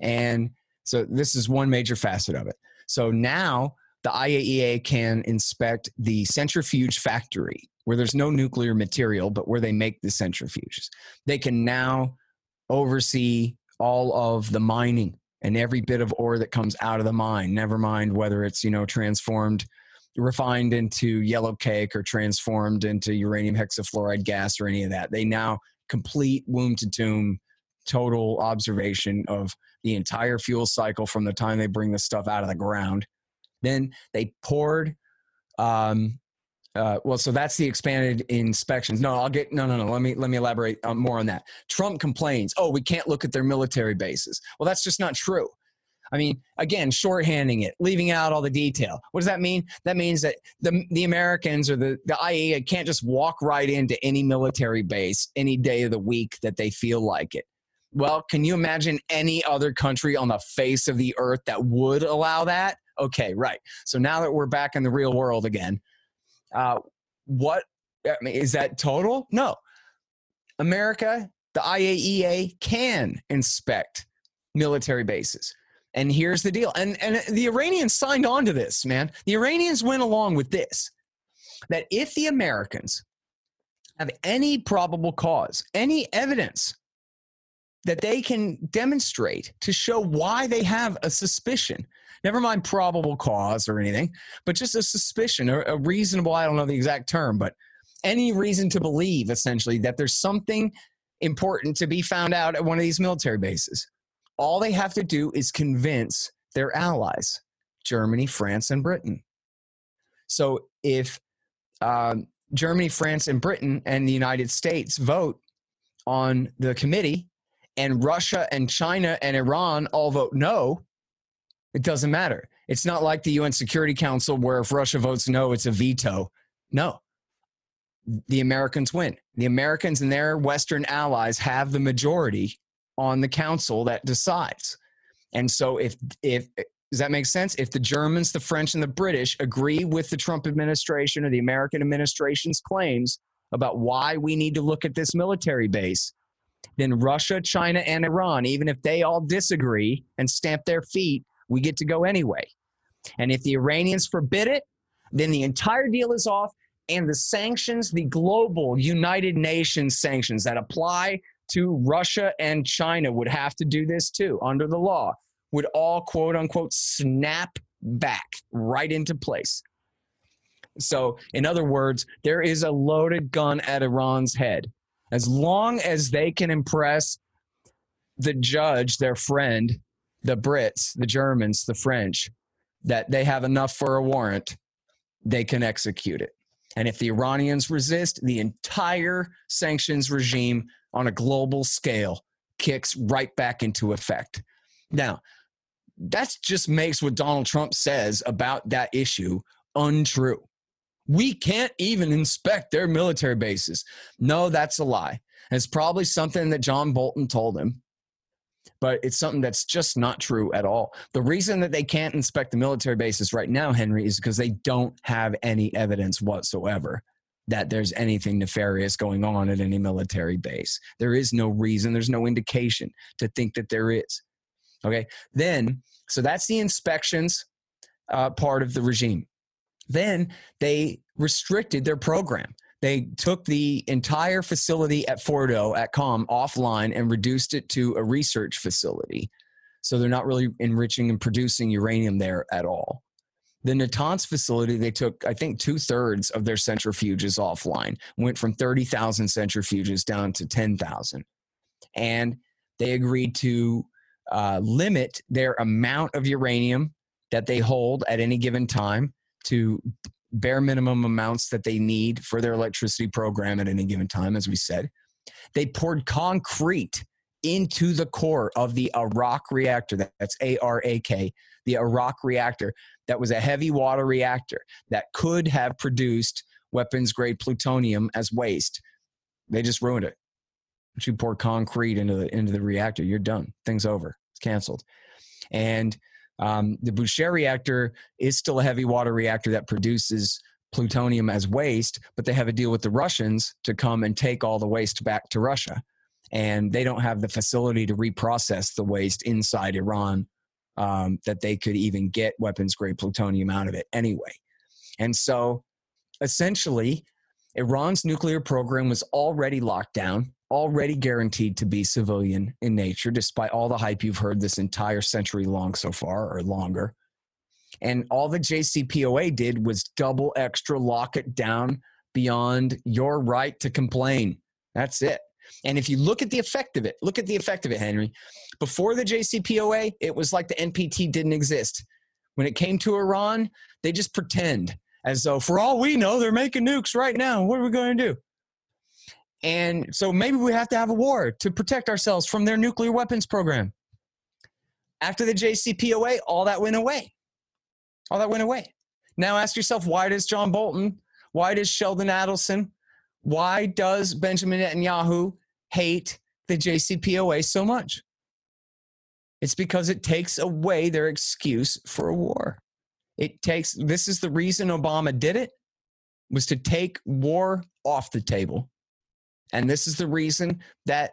And so this is one major facet of it. So now the I A E A can inspect the centrifuge factory where there's no nuclear material, but where they make the centrifuges. They can now oversee all of the mining and every bit of ore that comes out of the mine, never mind whether it's, you know, transformed, refined into yellow cake or transformed into uranium hexafluoride gas or any of that. They now complete womb to tomb, total observation of the entire fuel cycle from the time they bring the stuff out of the ground. Then they poured, um, uh, well, so that's the expanded inspections. No, I'll get, no, no, no, let me, let me elaborate um, more on that. Trump complains, oh, we can't look at their military bases. Well, that's just not true. I mean, again, shorthanding it, leaving out all the detail. What does that mean? That means that the the Americans or the, the I A E A can't just walk right into any military base any day of the week that they feel like it. Well, can you imagine any other country on the face of the earth that would allow that? Okay, right. So now that we're back in the real world again, uh, what I mean, is that total? No. America, the I A E A can inspect military bases. And here's the deal. And and the Iranians signed on to this, man. The Iranians went along with this, that if the Americans have any probable cause, any evidence that they can demonstrate to show why they have a suspicion, never mind probable cause or anything, but just a suspicion or a reasonable, I don't know the exact term, but any reason to believe, essentially, that there's something important to be found out at one of these military bases. All they have to do is convince their allies, Germany, France, and Britain. So if um, Germany, France, and Britain and the United States vote on the committee and Russia and China and Iran all vote no, it doesn't matter. It's not like the U N Security Council where if Russia votes no, it's a veto. No. The Americans win. The Americans and their Western allies have the majority on the council that decides. And so if, if does that make sense? If the Germans, the French, and the British agree with the Trump administration or the American administration's claims about why we need to look at this military base, then Russia, China, and Iran, even if they all disagree and stamp their feet, we get to go anyway. And if the Iranians forbid it, then the entire deal is off, and the sanctions, the global United Nations sanctions that apply to Russia and China would have to do this too, under the law, would all quote unquote snap back right into place. So in other words, there is a loaded gun at Iran's head. As long as they can impress the judge, their friend, the Brits, the Germans, the French, that they have enough for a warrant, they can execute it. And if the Iranians resist, the entire sanctions regime on a global scale kicks right back into effect. Now, that just makes what Donald Trump says about that issue untrue. We can't even inspect their military bases. No, that's a lie. And it's probably something that John Bolton told him, but it's something that's just not true at all. The reason that they can't inspect the military bases right now, Henry, is because they don't have any evidence whatsoever that there's anything nefarious going on at any military base. There is no reason, there's no indication to think that there is. Okay, then, so that's the inspections uh, part of the regime. Then they restricted their program. They took the entire facility at Fordo at Qom offline and reduced it to a research facility. So they're not really enriching and producing uranium there at all. The Natanz facility, they took, I think, two-thirds of their centrifuges offline, went from thirty thousand centrifuges down to ten thousand. And they agreed to uh, limit their amount of uranium that they hold at any given time to bare minimum amounts that they need for their electricity program at any given time, as we said. They poured concrete into the core of the Arak reactor. That's A R A K, the Arak reactor. That was a heavy water reactor that could have produced weapons-grade plutonium as waste. They just ruined it. But you pour concrete into the, into the reactor, you're done. Thing's over. It's canceled. And um, the Bushehr reactor is still a heavy water reactor that produces plutonium as waste, but they have a deal with the Russians to come and take all the waste back to Russia. And they don't have the facility to reprocess the waste inside Iran. Um, that they could even get weapons-grade plutonium out of it anyway. And so, essentially, Iran's nuclear program was already locked down, already guaranteed to be civilian in nature, despite all the hype you've heard this entire century long so far, or longer. And all the J C P O A did was double extra lock it down beyond your right to complain. That's it. And if you look at the effect of it, look at the effect of it, Henry. Before the J C P O A, it was like the N P T didn't exist. When it came to Iran, they just pretend as though, for all we know, they're making nukes right now. What are we going to do? And so maybe we have to have a war to protect ourselves from their nuclear weapons program. After the J C P O A, all that went away. All that went away. Now ask yourself, why does John Bolton, why does Sheldon Adelson, why does Benjamin Netanyahu hate the J C P O A so much? It's because it takes away their excuse for a war. It takes, this is the reason Obama did it, was to take war off the table. And this is the reason that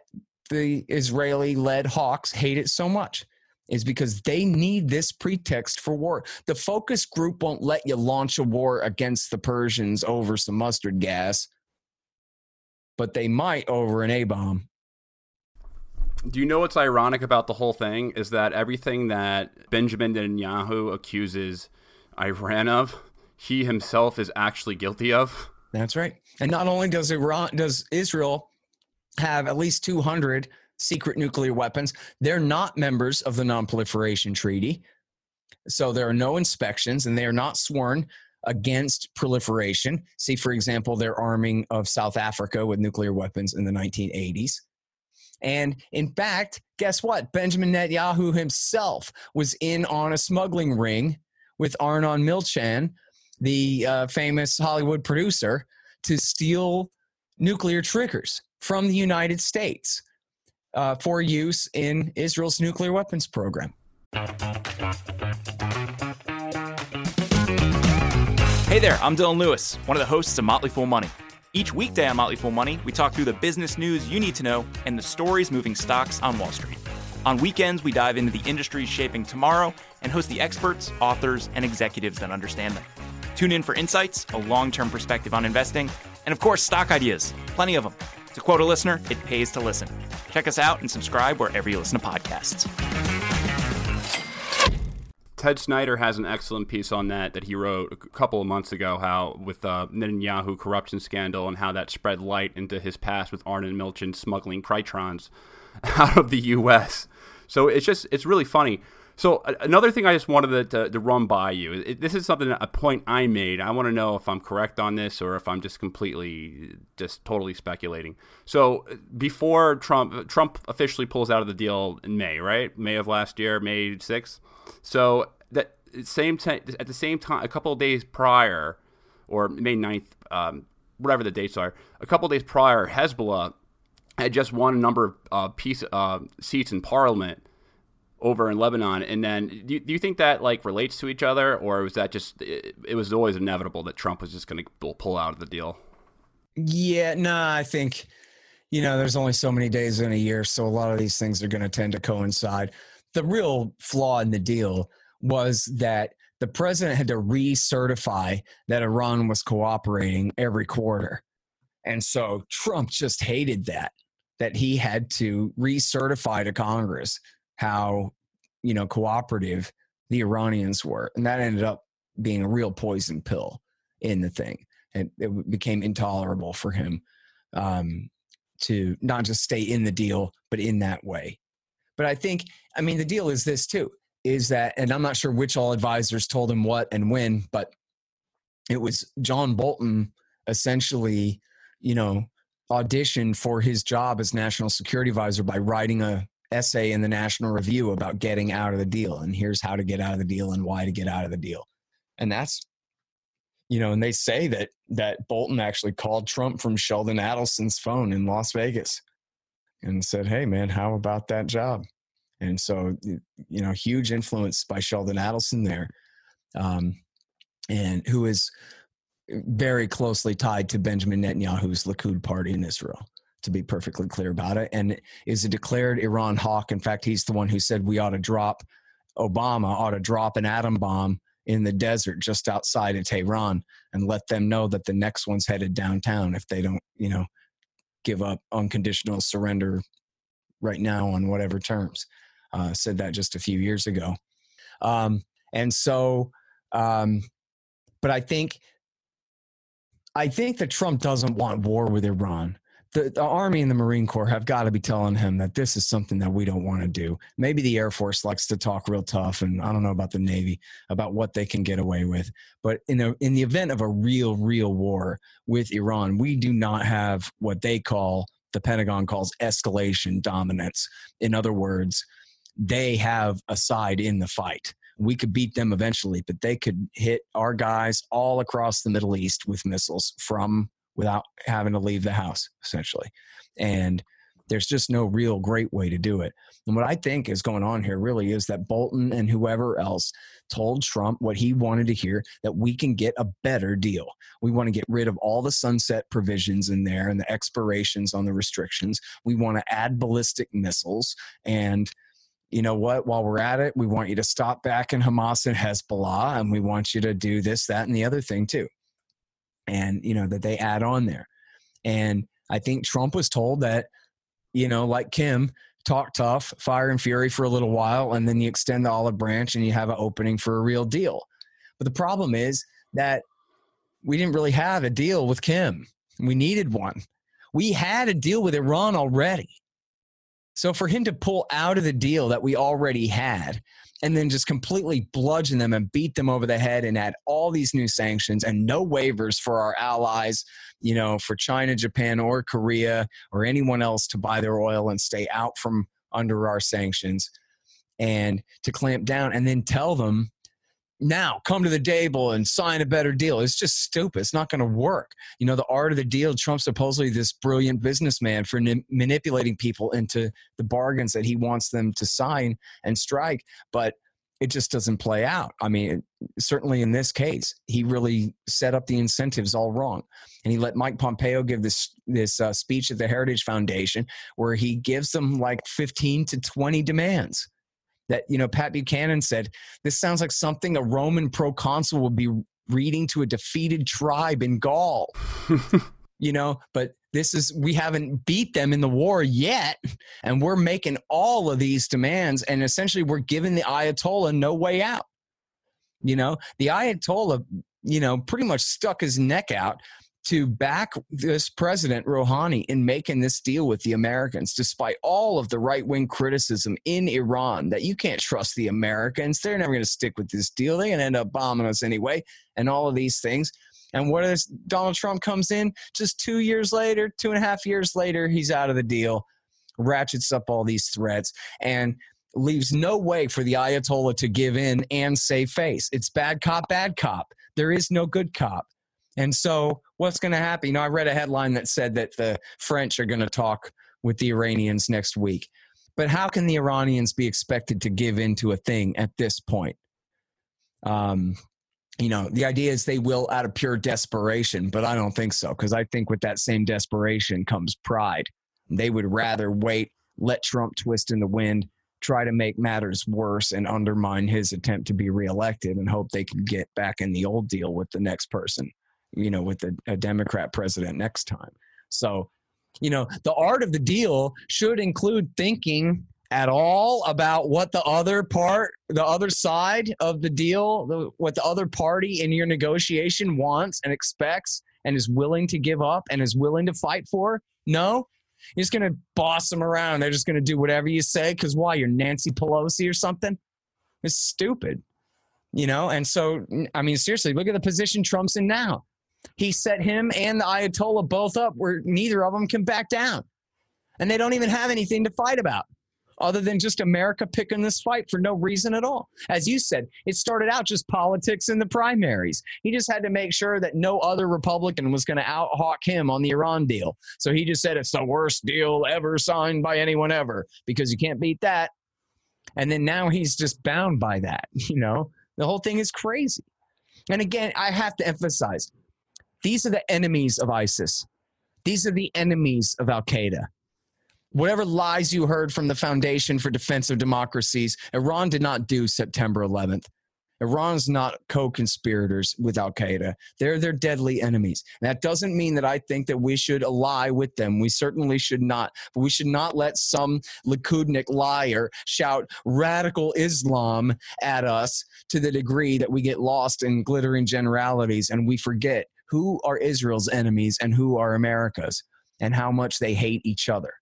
the Israeli-led hawks hate it so much, is because they need this pretext for war. The focus group won't let you launch a war against the Persians over some mustard gas, but they might over an A-bomb. Do you know what's ironic about the whole thing is that everything that Benjamin Netanyahu accuses Iran of, he himself is actually guilty of? That's right. And not only does Iran, does Israel have at least two hundred secret nuclear weapons, they're not members of the Non-Proliferation Treaty. So there are no inspections, and they are not sworn against proliferation. See, for example, their arming of South Africa with nuclear weapons in the nineteen eighties. And in fact, guess what? Benjamin Netanyahu himself was in on a smuggling ring with Arnon Milchan, the uh, famous Hollywood producer, to steal nuclear triggers from the United States uh, for use in Israel's nuclear weapons program. Hey there, I'm Dylan Lewis, one of the hosts of Motley Fool Money. Each weekday on Motley Fool Money, we talk through the business news you need to know and the stories moving stocks on Wall Street. On weekends, we dive into the industries shaping tomorrow and host the experts, authors, and executives that understand them. Tune in for insights, a long-term perspective on investing, and of course, stock ideas, plenty of them. To quote a listener, it pays to listen. Check us out and subscribe wherever you listen to podcasts. Ted Snyder has an excellent piece on that that he wrote a couple of months ago, how with the uh, Netanyahu corruption scandal and how that spread light into his past with Arnon Milchan smuggling Krytrons out of the U S. So it's just, it's really funny. So another thing I just wanted to, to, to run by you, it, this is something, a point I made. I want to know if I'm correct on this or if I'm just completely, just totally speculating. So before Trump, Trump officially pulls out of the deal in May, right? May of last year, May sixth. So that same t- at the same time, a couple of days prior, or May ninth, um, whatever the dates are, a couple of days prior, Hezbollah had just won a number of uh, peace uh, seats in parliament over in Lebanon. And then do you, do you think that like relates to each other, or was that just it, it was always inevitable that Trump was just going to pull out of the deal? Yeah, no, nah, I think, you know, there's only so many days in a year, so a lot of these things are going to tend to coincide. The real flaw in the deal was that the president had to recertify that Iran was cooperating every quarter. And so Trump just hated that, that he had to recertify to Congress how, you know, cooperative the Iranians were. And that ended up being a real poison pill in the thing. And it became intolerable for him um, to not just stay in the deal, but in that way. But I think, I mean, the deal is this too, is that, and I'm not sure which all advisors told him what and when, but it was John Bolton essentially, you know, auditioned for his job as national security advisor by writing a essay in the National Review about getting out of the deal. And here's how to get out of the deal and why to get out of the deal. And that's, you know, and they say that, that Bolton actually called Trump from Sheldon Adelson's phone in Las Vegas and said, "Hey man, how about that job?" And so, you know, huge influence by Sheldon Adelson there, um, and who is very closely tied to Benjamin Netanyahu's Likud party in Israel, to be perfectly clear about it, and is a declared Iran hawk. In fact, he's the one who said we ought to drop, Obama ought to drop an atom bomb in the desert just outside of Tehran and let them know that the next one's headed downtown if they don't, you know, give up unconditional surrender right now on whatever terms. Uh, said that just a few years ago. Um, and so, um, but I think, I think that Trump doesn't want war with Iran. The, the Army and the Marine Corps have got to be telling him that this is something that we don't want to do. Maybe the Air Force likes to talk real tough, and I don't know about the Navy, about what they can get away with. But in, a, in the event of a real, real war with Iran, we do not have what they call, the Pentagon calls, escalation dominance. In other words, they have a side in the fight. We could beat them eventually, but they could hit our guys all across the Middle East with missiles from without having to leave the house, essentially. And there's just no real great way to do it. And what I think is going on here really is that Bolton and whoever else told Trump what he wanted to hear, that we can get a better deal. We want to get rid of all the sunset provisions in there and the expirations on the restrictions. We want to add ballistic missiles. And you know what, while we're at it, we want you to stop backing Hamas and Hezbollah, and we want you to do this, that, and the other thing too. And, you know, that they add on there. And I think Trump was told that, you know, like Kim, talk tough, fire and fury for a little while, and then you extend the olive branch and you have an opening for a real deal. But the problem is that we didn't really have a deal with Kim. We needed one. We had a deal with Iran already. So for him to pull out of the deal that we already had and then just completely bludgeon them and beat them over the head and add all these new sanctions and no waivers for our allies, you know, for China, Japan, or Korea, or anyone else to buy their oil and stay out from under our sanctions, and to clamp down and then tell them, now come to the table and sign a better deal. It's just stupid. It's not going to work. You know, the art of the deal, Trump's supposedly this brilliant businessman for n- manipulating people into the bargains that he wants them to sign and strike, but it just doesn't play out. I mean, it, certainly in this case, he really set up the incentives all wrong. And he let Mike Pompeo give this, this uh, speech at the Heritage Foundation where he gives them like fifteen to twenty demands. That, you know, Pat Buchanan said, this sounds like something a Roman proconsul would be reading to a defeated tribe in Gaul, you know, but this is, we haven't beat them in the war yet. And we're making all of these demands. And essentially we're giving the Ayatollah no way out. You know, the Ayatollah, you know, pretty much stuck his neck out to back this president, Rouhani, in making this deal with the Americans, despite all of the right-wing criticism in Iran that you can't trust the Americans. They're never going to stick with this deal. They're going to end up bombing us anyway, and all of these things. And what is Donald Trump comes in just two years later, two and a half years later, he's out of the deal, ratchets up all these threats, and leaves no way for the Ayatollah to give in and save face. It's bad cop, bad cop. There is no good cop. And so what's going to happen? You know, I read a headline that said that the French are going to talk with the Iranians next week. But how can the Iranians be expected to give into a thing at this point? Um, you know, the idea is they will out of pure desperation, but I don't think so, because I think with that same desperation comes pride. They would rather wait, let Trump twist in the wind, try to make matters worse and undermine his attempt to be reelected and hope they can get back in the old deal with the next person. You know, with a, a Democrat president next time. So, you know, the art of the deal should include thinking at all about what the other part, the other side of the deal, the, what the other party in your negotiation wants and expects and is willing to give up and is willing to fight for. No, you're just going to boss them around. They're just going to do whatever you say because why? You're Nancy Pelosi or something? It's stupid, you know? And so, I mean, seriously, look at the position Trump's in now. He set him and the Ayatollah both up where neither of them can back down. And they don't even have anything to fight about other than just America picking this fight for no reason at all. As you said, it started out just politics in the primaries. He just had to make sure that no other Republican was going to out-hawk him on the Iran deal. So he just said it's the worst deal ever signed by anyone ever because you can't beat that. And then now he's just bound by that, you know? The whole thing is crazy. And again, I have to emphasize, these are the enemies of ISIS. These are the enemies of Al-Qaeda. Whatever lies you heard from the Foundation for Defense of Democracies, Iran did not do September eleventh. Iran's not co-conspirators with Al-Qaeda. They're their deadly enemies. And that doesn't mean that I think that we should ally with them. We certainly should not. But we should not let some Likudnik liar shout radical Islam at us to the degree that we get lost in glittering generalities and we forget who are Israel's enemies and who are America's and how much they hate each other.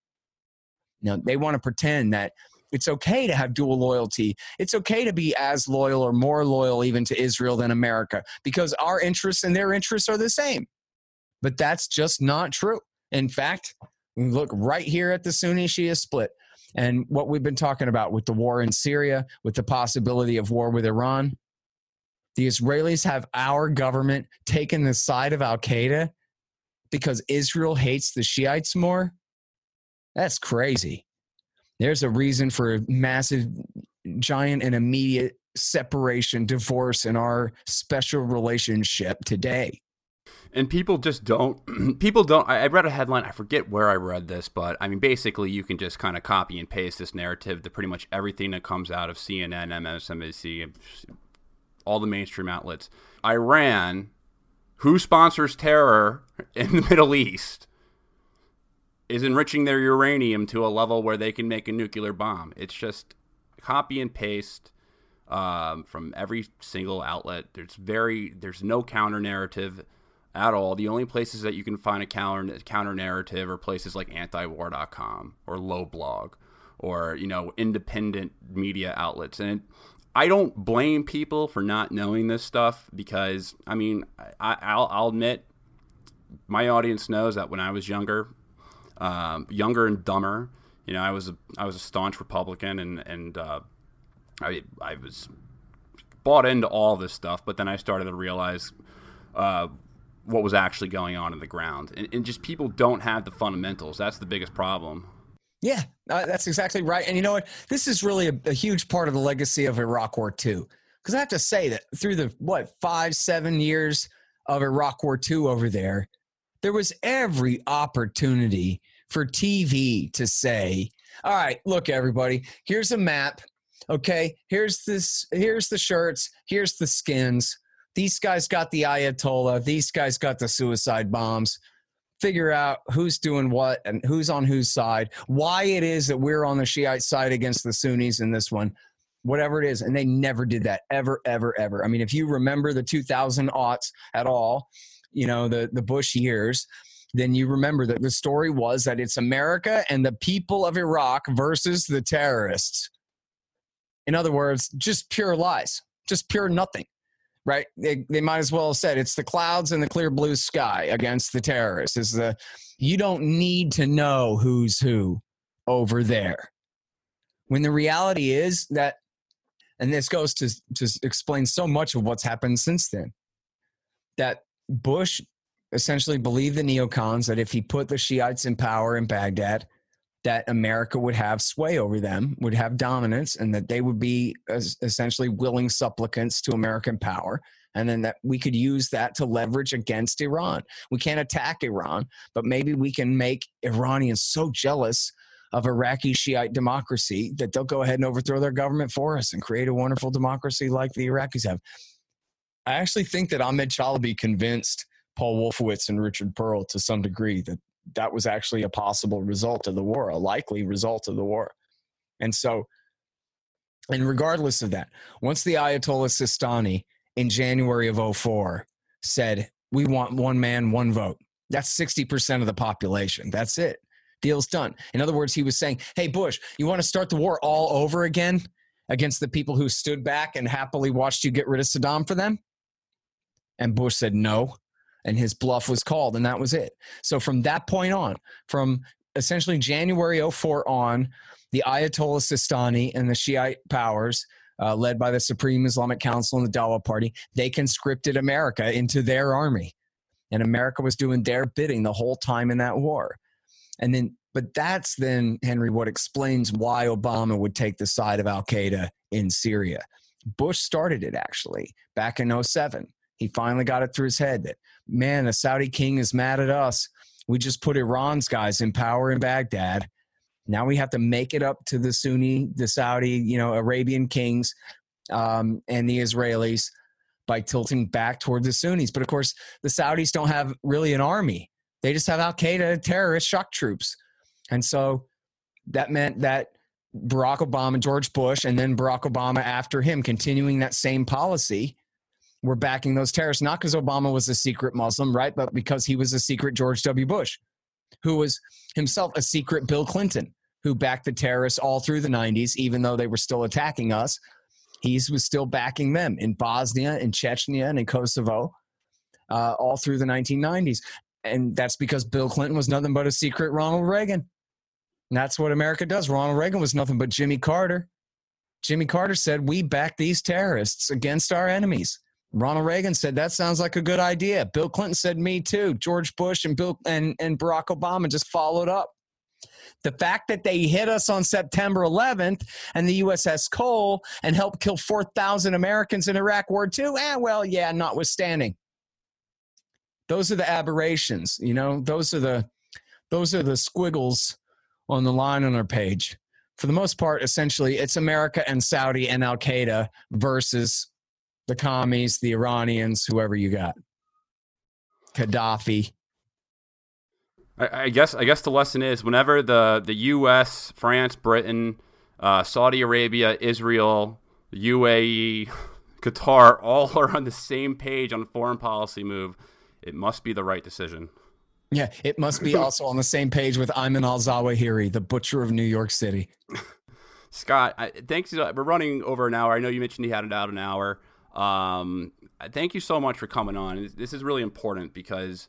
Now, they want to pretend that it's okay to have dual loyalty. It's okay to be as loyal or more loyal even to Israel than America because our interests and their interests are the same. But that's just not true. In fact, we look right here at the Sunni-Shia split and what we've been talking about with the war in Syria, with the possibility of war with Iran. The Israelis have our government taken the side of Al-Qaeda because Israel hates the Shiites more? That's crazy. There's a reason for massive, giant, and immediate separation, divorce in our special relationship today. And people just don't, people don't, I read a headline, I forget where I read this, but I mean, basically you can just kind of copy and paste this narrative to pretty much everything that comes out of C N N, M S N B C, all the mainstream outlets. Iran, who sponsors terror in the Middle East, is enriching their uranium to a level where they can make a nuclear bomb. It's just copy and paste um, from every single outlet. There's very there's no counter narrative at all. The only places that you can find a counter counter narrative are places like antiwar dot com or Low Blog or, you know, independent media outlets. And I don't blame people for not knowing this stuff because, I mean, I, I'll, I'll admit my audience knows that when I was younger, um, younger and dumber, you know, I was a, I was a staunch Republican and, and uh, I, I was bought into all this stuff. But then I started to realize uh, what was actually going on in the ground. And, and just people don't have the fundamentals. That's the biggest problem. Yeah, uh, that's exactly right. And you know what? This is really a, a huge part of the legacy of Iraq War two. Because I have to say that through the, what, five, seven years of Iraq War two over there, there was every opportunity for T V to say, all right, look, everybody, here's a map. Okay, here's this. Here's the shirts. Here's the skins. These guys got the Ayatollah. These guys got the suicide bombs. Figure out who's doing what and who's on whose side, why it is that we're on the Shiite side against the Sunnis in this one, whatever it is. And they never did that ever, ever, ever. I mean, if you remember the two thousand aughts at all, you know, the, the Bush years, then you remember that the story was that it's America and the people of Iraq versus the terrorists. In other words, just pure lies, just pure nothing. Right? They they might as well have said it's the clouds and the clear blue sky against the terrorists. Is the you don't need to know who's who over there. When the reality is that, and this goes to, to explain so much of what's happened since then, that Bush essentially believed the neocons that if he put the Shiites in power in Baghdad, that America would have sway over them, would have dominance, and that they would be essentially willing supplicants to American power, and then that we could use that to leverage against Iran. We can't attack Iran, but maybe we can make Iranians so jealous of Iraqi Shiite democracy that they'll go ahead and overthrow their government for us and create a wonderful democracy like the Iraqis have. I actually think that Ahmed Chalabi convinced Paul Wolfowitz and Richard Perle to some degree that that was actually a possible result of the war, a likely result of the war. And so, and regardless of that, once the Ayatollah Sistani in January of oh four said, we want one man, one vote, that's sixty percent of the population. That's it. Deal's done. In other words, he was saying, hey, Bush, you want to start the war all over again against the people who stood back and happily watched you get rid of Saddam for them? And Bush said no, and his bluff was called, and that was it. So from that point on, from essentially January oh four on, the Ayatollah Sistani and the Shiite powers, uh, led by the Supreme Islamic Council and the Dawa Party, they conscripted America into their army. And America was doing their bidding the whole time in that war. And then, but that's then, Henry, what explains why Obama would take the side of al-Qaeda in Syria. Bush started it, actually, back in oh seven. He finally got it through his head that, man, the Saudi king is mad at us. We just put Iran's guys in power in Baghdad. Now we have to make it up to the Sunni, the Saudi, you know, Arabian kings um, and the Israelis by tilting back toward the Sunnis. But of course, the Saudis don't have really an army. They just have al-Qaeda terrorist shock troops. And so that meant that Barack Obama, George Bush, and then Barack Obama after him, continuing that same policy, were backing those terrorists, not because Obama was a secret Muslim, right? But because he was a secret George W. Bush, who was himself a secret Bill Clinton, who backed the terrorists all through the nineties, even though they were still attacking us. He was still backing them in Bosnia, in Chechnya, and in Kosovo, uh, all through the nineteen nineties. And that's because Bill Clinton was nothing but a secret Ronald Reagan. And that's what America does. Ronald Reagan was nothing but Jimmy Carter. Jimmy Carter said, we back these terrorists against our enemies. Ronald Reagan said, that sounds like a good idea. Bill Clinton said, me too. George Bush and Bill and, and Barack Obama just followed up. The fact that they hit us on September eleventh and the U S S Cole and helped kill four thousand Americans in Iraq War Two, eh, well, yeah, notwithstanding. Those are the aberrations, you know, those are the, those are the squiggles on the line on our page. For the most part, essentially, it's America and Saudi and al-Qaeda versus the commies, the Iranians, whoever you got. Gaddafi. I, I guess I guess the lesson is whenever the, the U S, France, Britain, uh, Saudi Arabia, Israel, U A E, Qatar, all are on the same page on a foreign policy move, it must be the right decision. Yeah, it must be also on the same page with Ayman al-Zawahiri, the butcher of New York City. Scott, I, thanks. We're running over an hour. I know you mentioned you had it out an hour. Um, thank you so much for coming on. This is really important because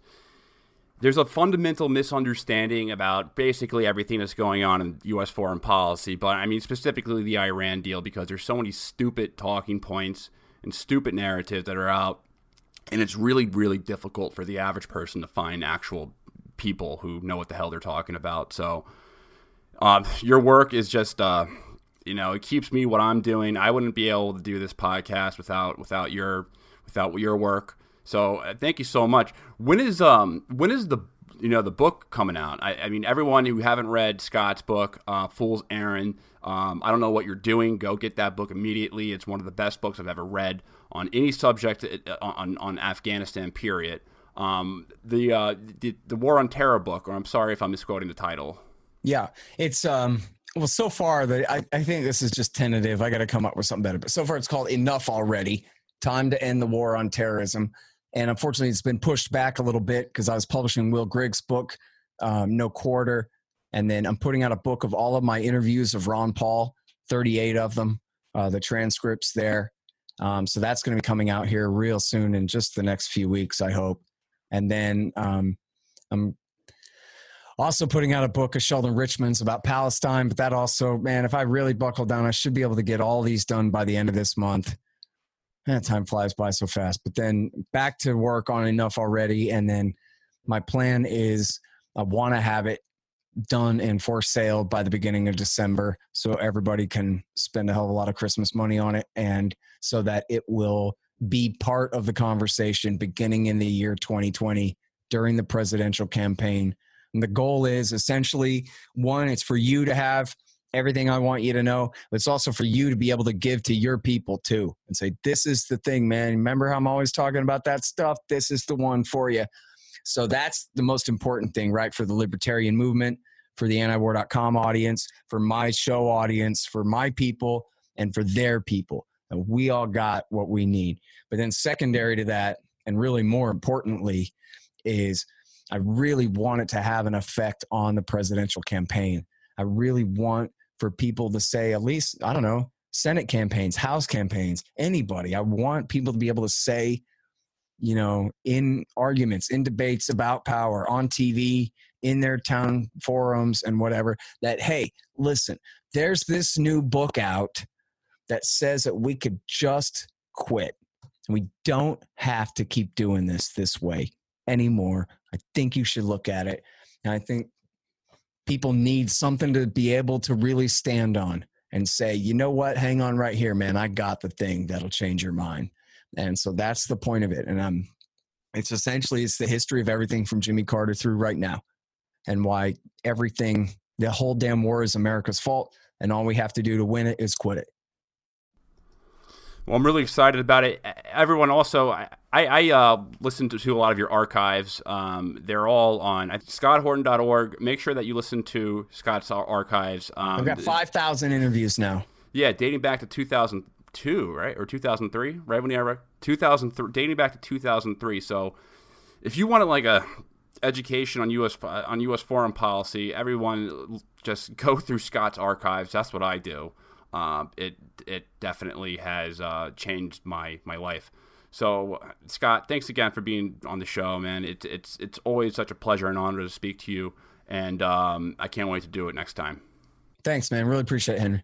there's a fundamental misunderstanding about basically everything that's going on in U S foreign policy, but I mean specifically the Iran deal, because there's so many stupid talking points and stupid narratives that are out, and it's really, really difficult for the average person to find actual people who know what the hell they're talking about. So um, your work is just... Uh, You know, it keeps me what I'm doing. I wouldn't be able to do this podcast without without your without your work. So uh, thank you so much. When is um when is the you know the book coming out? I, I mean, everyone who haven't read Scott's book, uh, Fool's Errand. Um, I don't know what you're doing. Go get that book immediately. It's one of the best books I've ever read on any subject on on Afghanistan. Period. Um, the uh the, the War on Terror book, or I'm sorry if I'm misquoting the title. Yeah, it's um. Well, so far, the, I, I think this is just tentative. I got to come up with something better. But so far, it's called Enough Already, Time to End the War on Terrorism. And unfortunately, it's been pushed back a little bit because I was publishing Will Griggs' book, um, No Quarter. And then I'm putting out a book of all of my interviews of Ron Paul, thirty-eight of them, uh, the transcripts there. Um, so that's going to be coming out here real soon in just the next few weeks, I hope. And then um, I'm also putting out a book of Sheldon Richman's about Palestine, but that also, man, if I really buckle down, I should be able to get all these done by the end of this month. Eh, time flies by so fast. But then back to work on Enough Already, and then my plan is I want to have it done and for sale by the beginning of December so everybody can spend a hell of a lot of Christmas money on it, and so that it will be part of the conversation beginning in the year twenty twenty during the presidential campaign. And the goal is essentially, one, it's for you to have everything I want you to know, but it's also for you to be able to give to your people too and say, this is the thing, man. Remember how I'm always talking about that stuff? This is the one for you. So that's the most important thing, right? For the libertarian movement, for the antiwar dot com audience, for my show audience, for my people, and for their people. And we all got what we need. But then secondary to that, and really more importantly, is I really want it to have an effect on the presidential campaign. I really want for people to say, at least, I don't know, Senate campaigns, House campaigns, anybody. I want people to be able to say, you know, in arguments, in debates about power, on T V, in their town forums and whatever, that, hey, listen, there's this new book out that says that we could just quit. We don't have to keep doing this this way anymore. I think you should look at it. And I think people need something to be able to really stand on and say, you know what, hang on right here, man. I got the thing that'll change your mind. And so that's the point of it. And I'm, it's essentially, it's the history of everything from Jimmy Carter through right now, and why everything, the whole damn war, is America's fault. And all we have to do to win it is quit it. Well, I'm really excited about it. Everyone also, I, I uh, listened to, to a lot of your archives. Um, they're all on scott horton dot org. Make sure that you listen to Scott's archives. Um, I've got five thousand interviews now. Yeah, dating back to two thousand two, right? Or two thousand three, right? When you two thousand three, dating back to two thousand three. So if you wanted like a education on U S on U S foreign policy, everyone just go through Scott's archives. That's what I do. Um, it it definitely has uh, changed my, my life. So Scott, thanks again for being on the show, man. It's it's it's always such a pleasure and honor to speak to you, and um, I can't wait to do it next time. Thanks, man. Really appreciate it, Henry.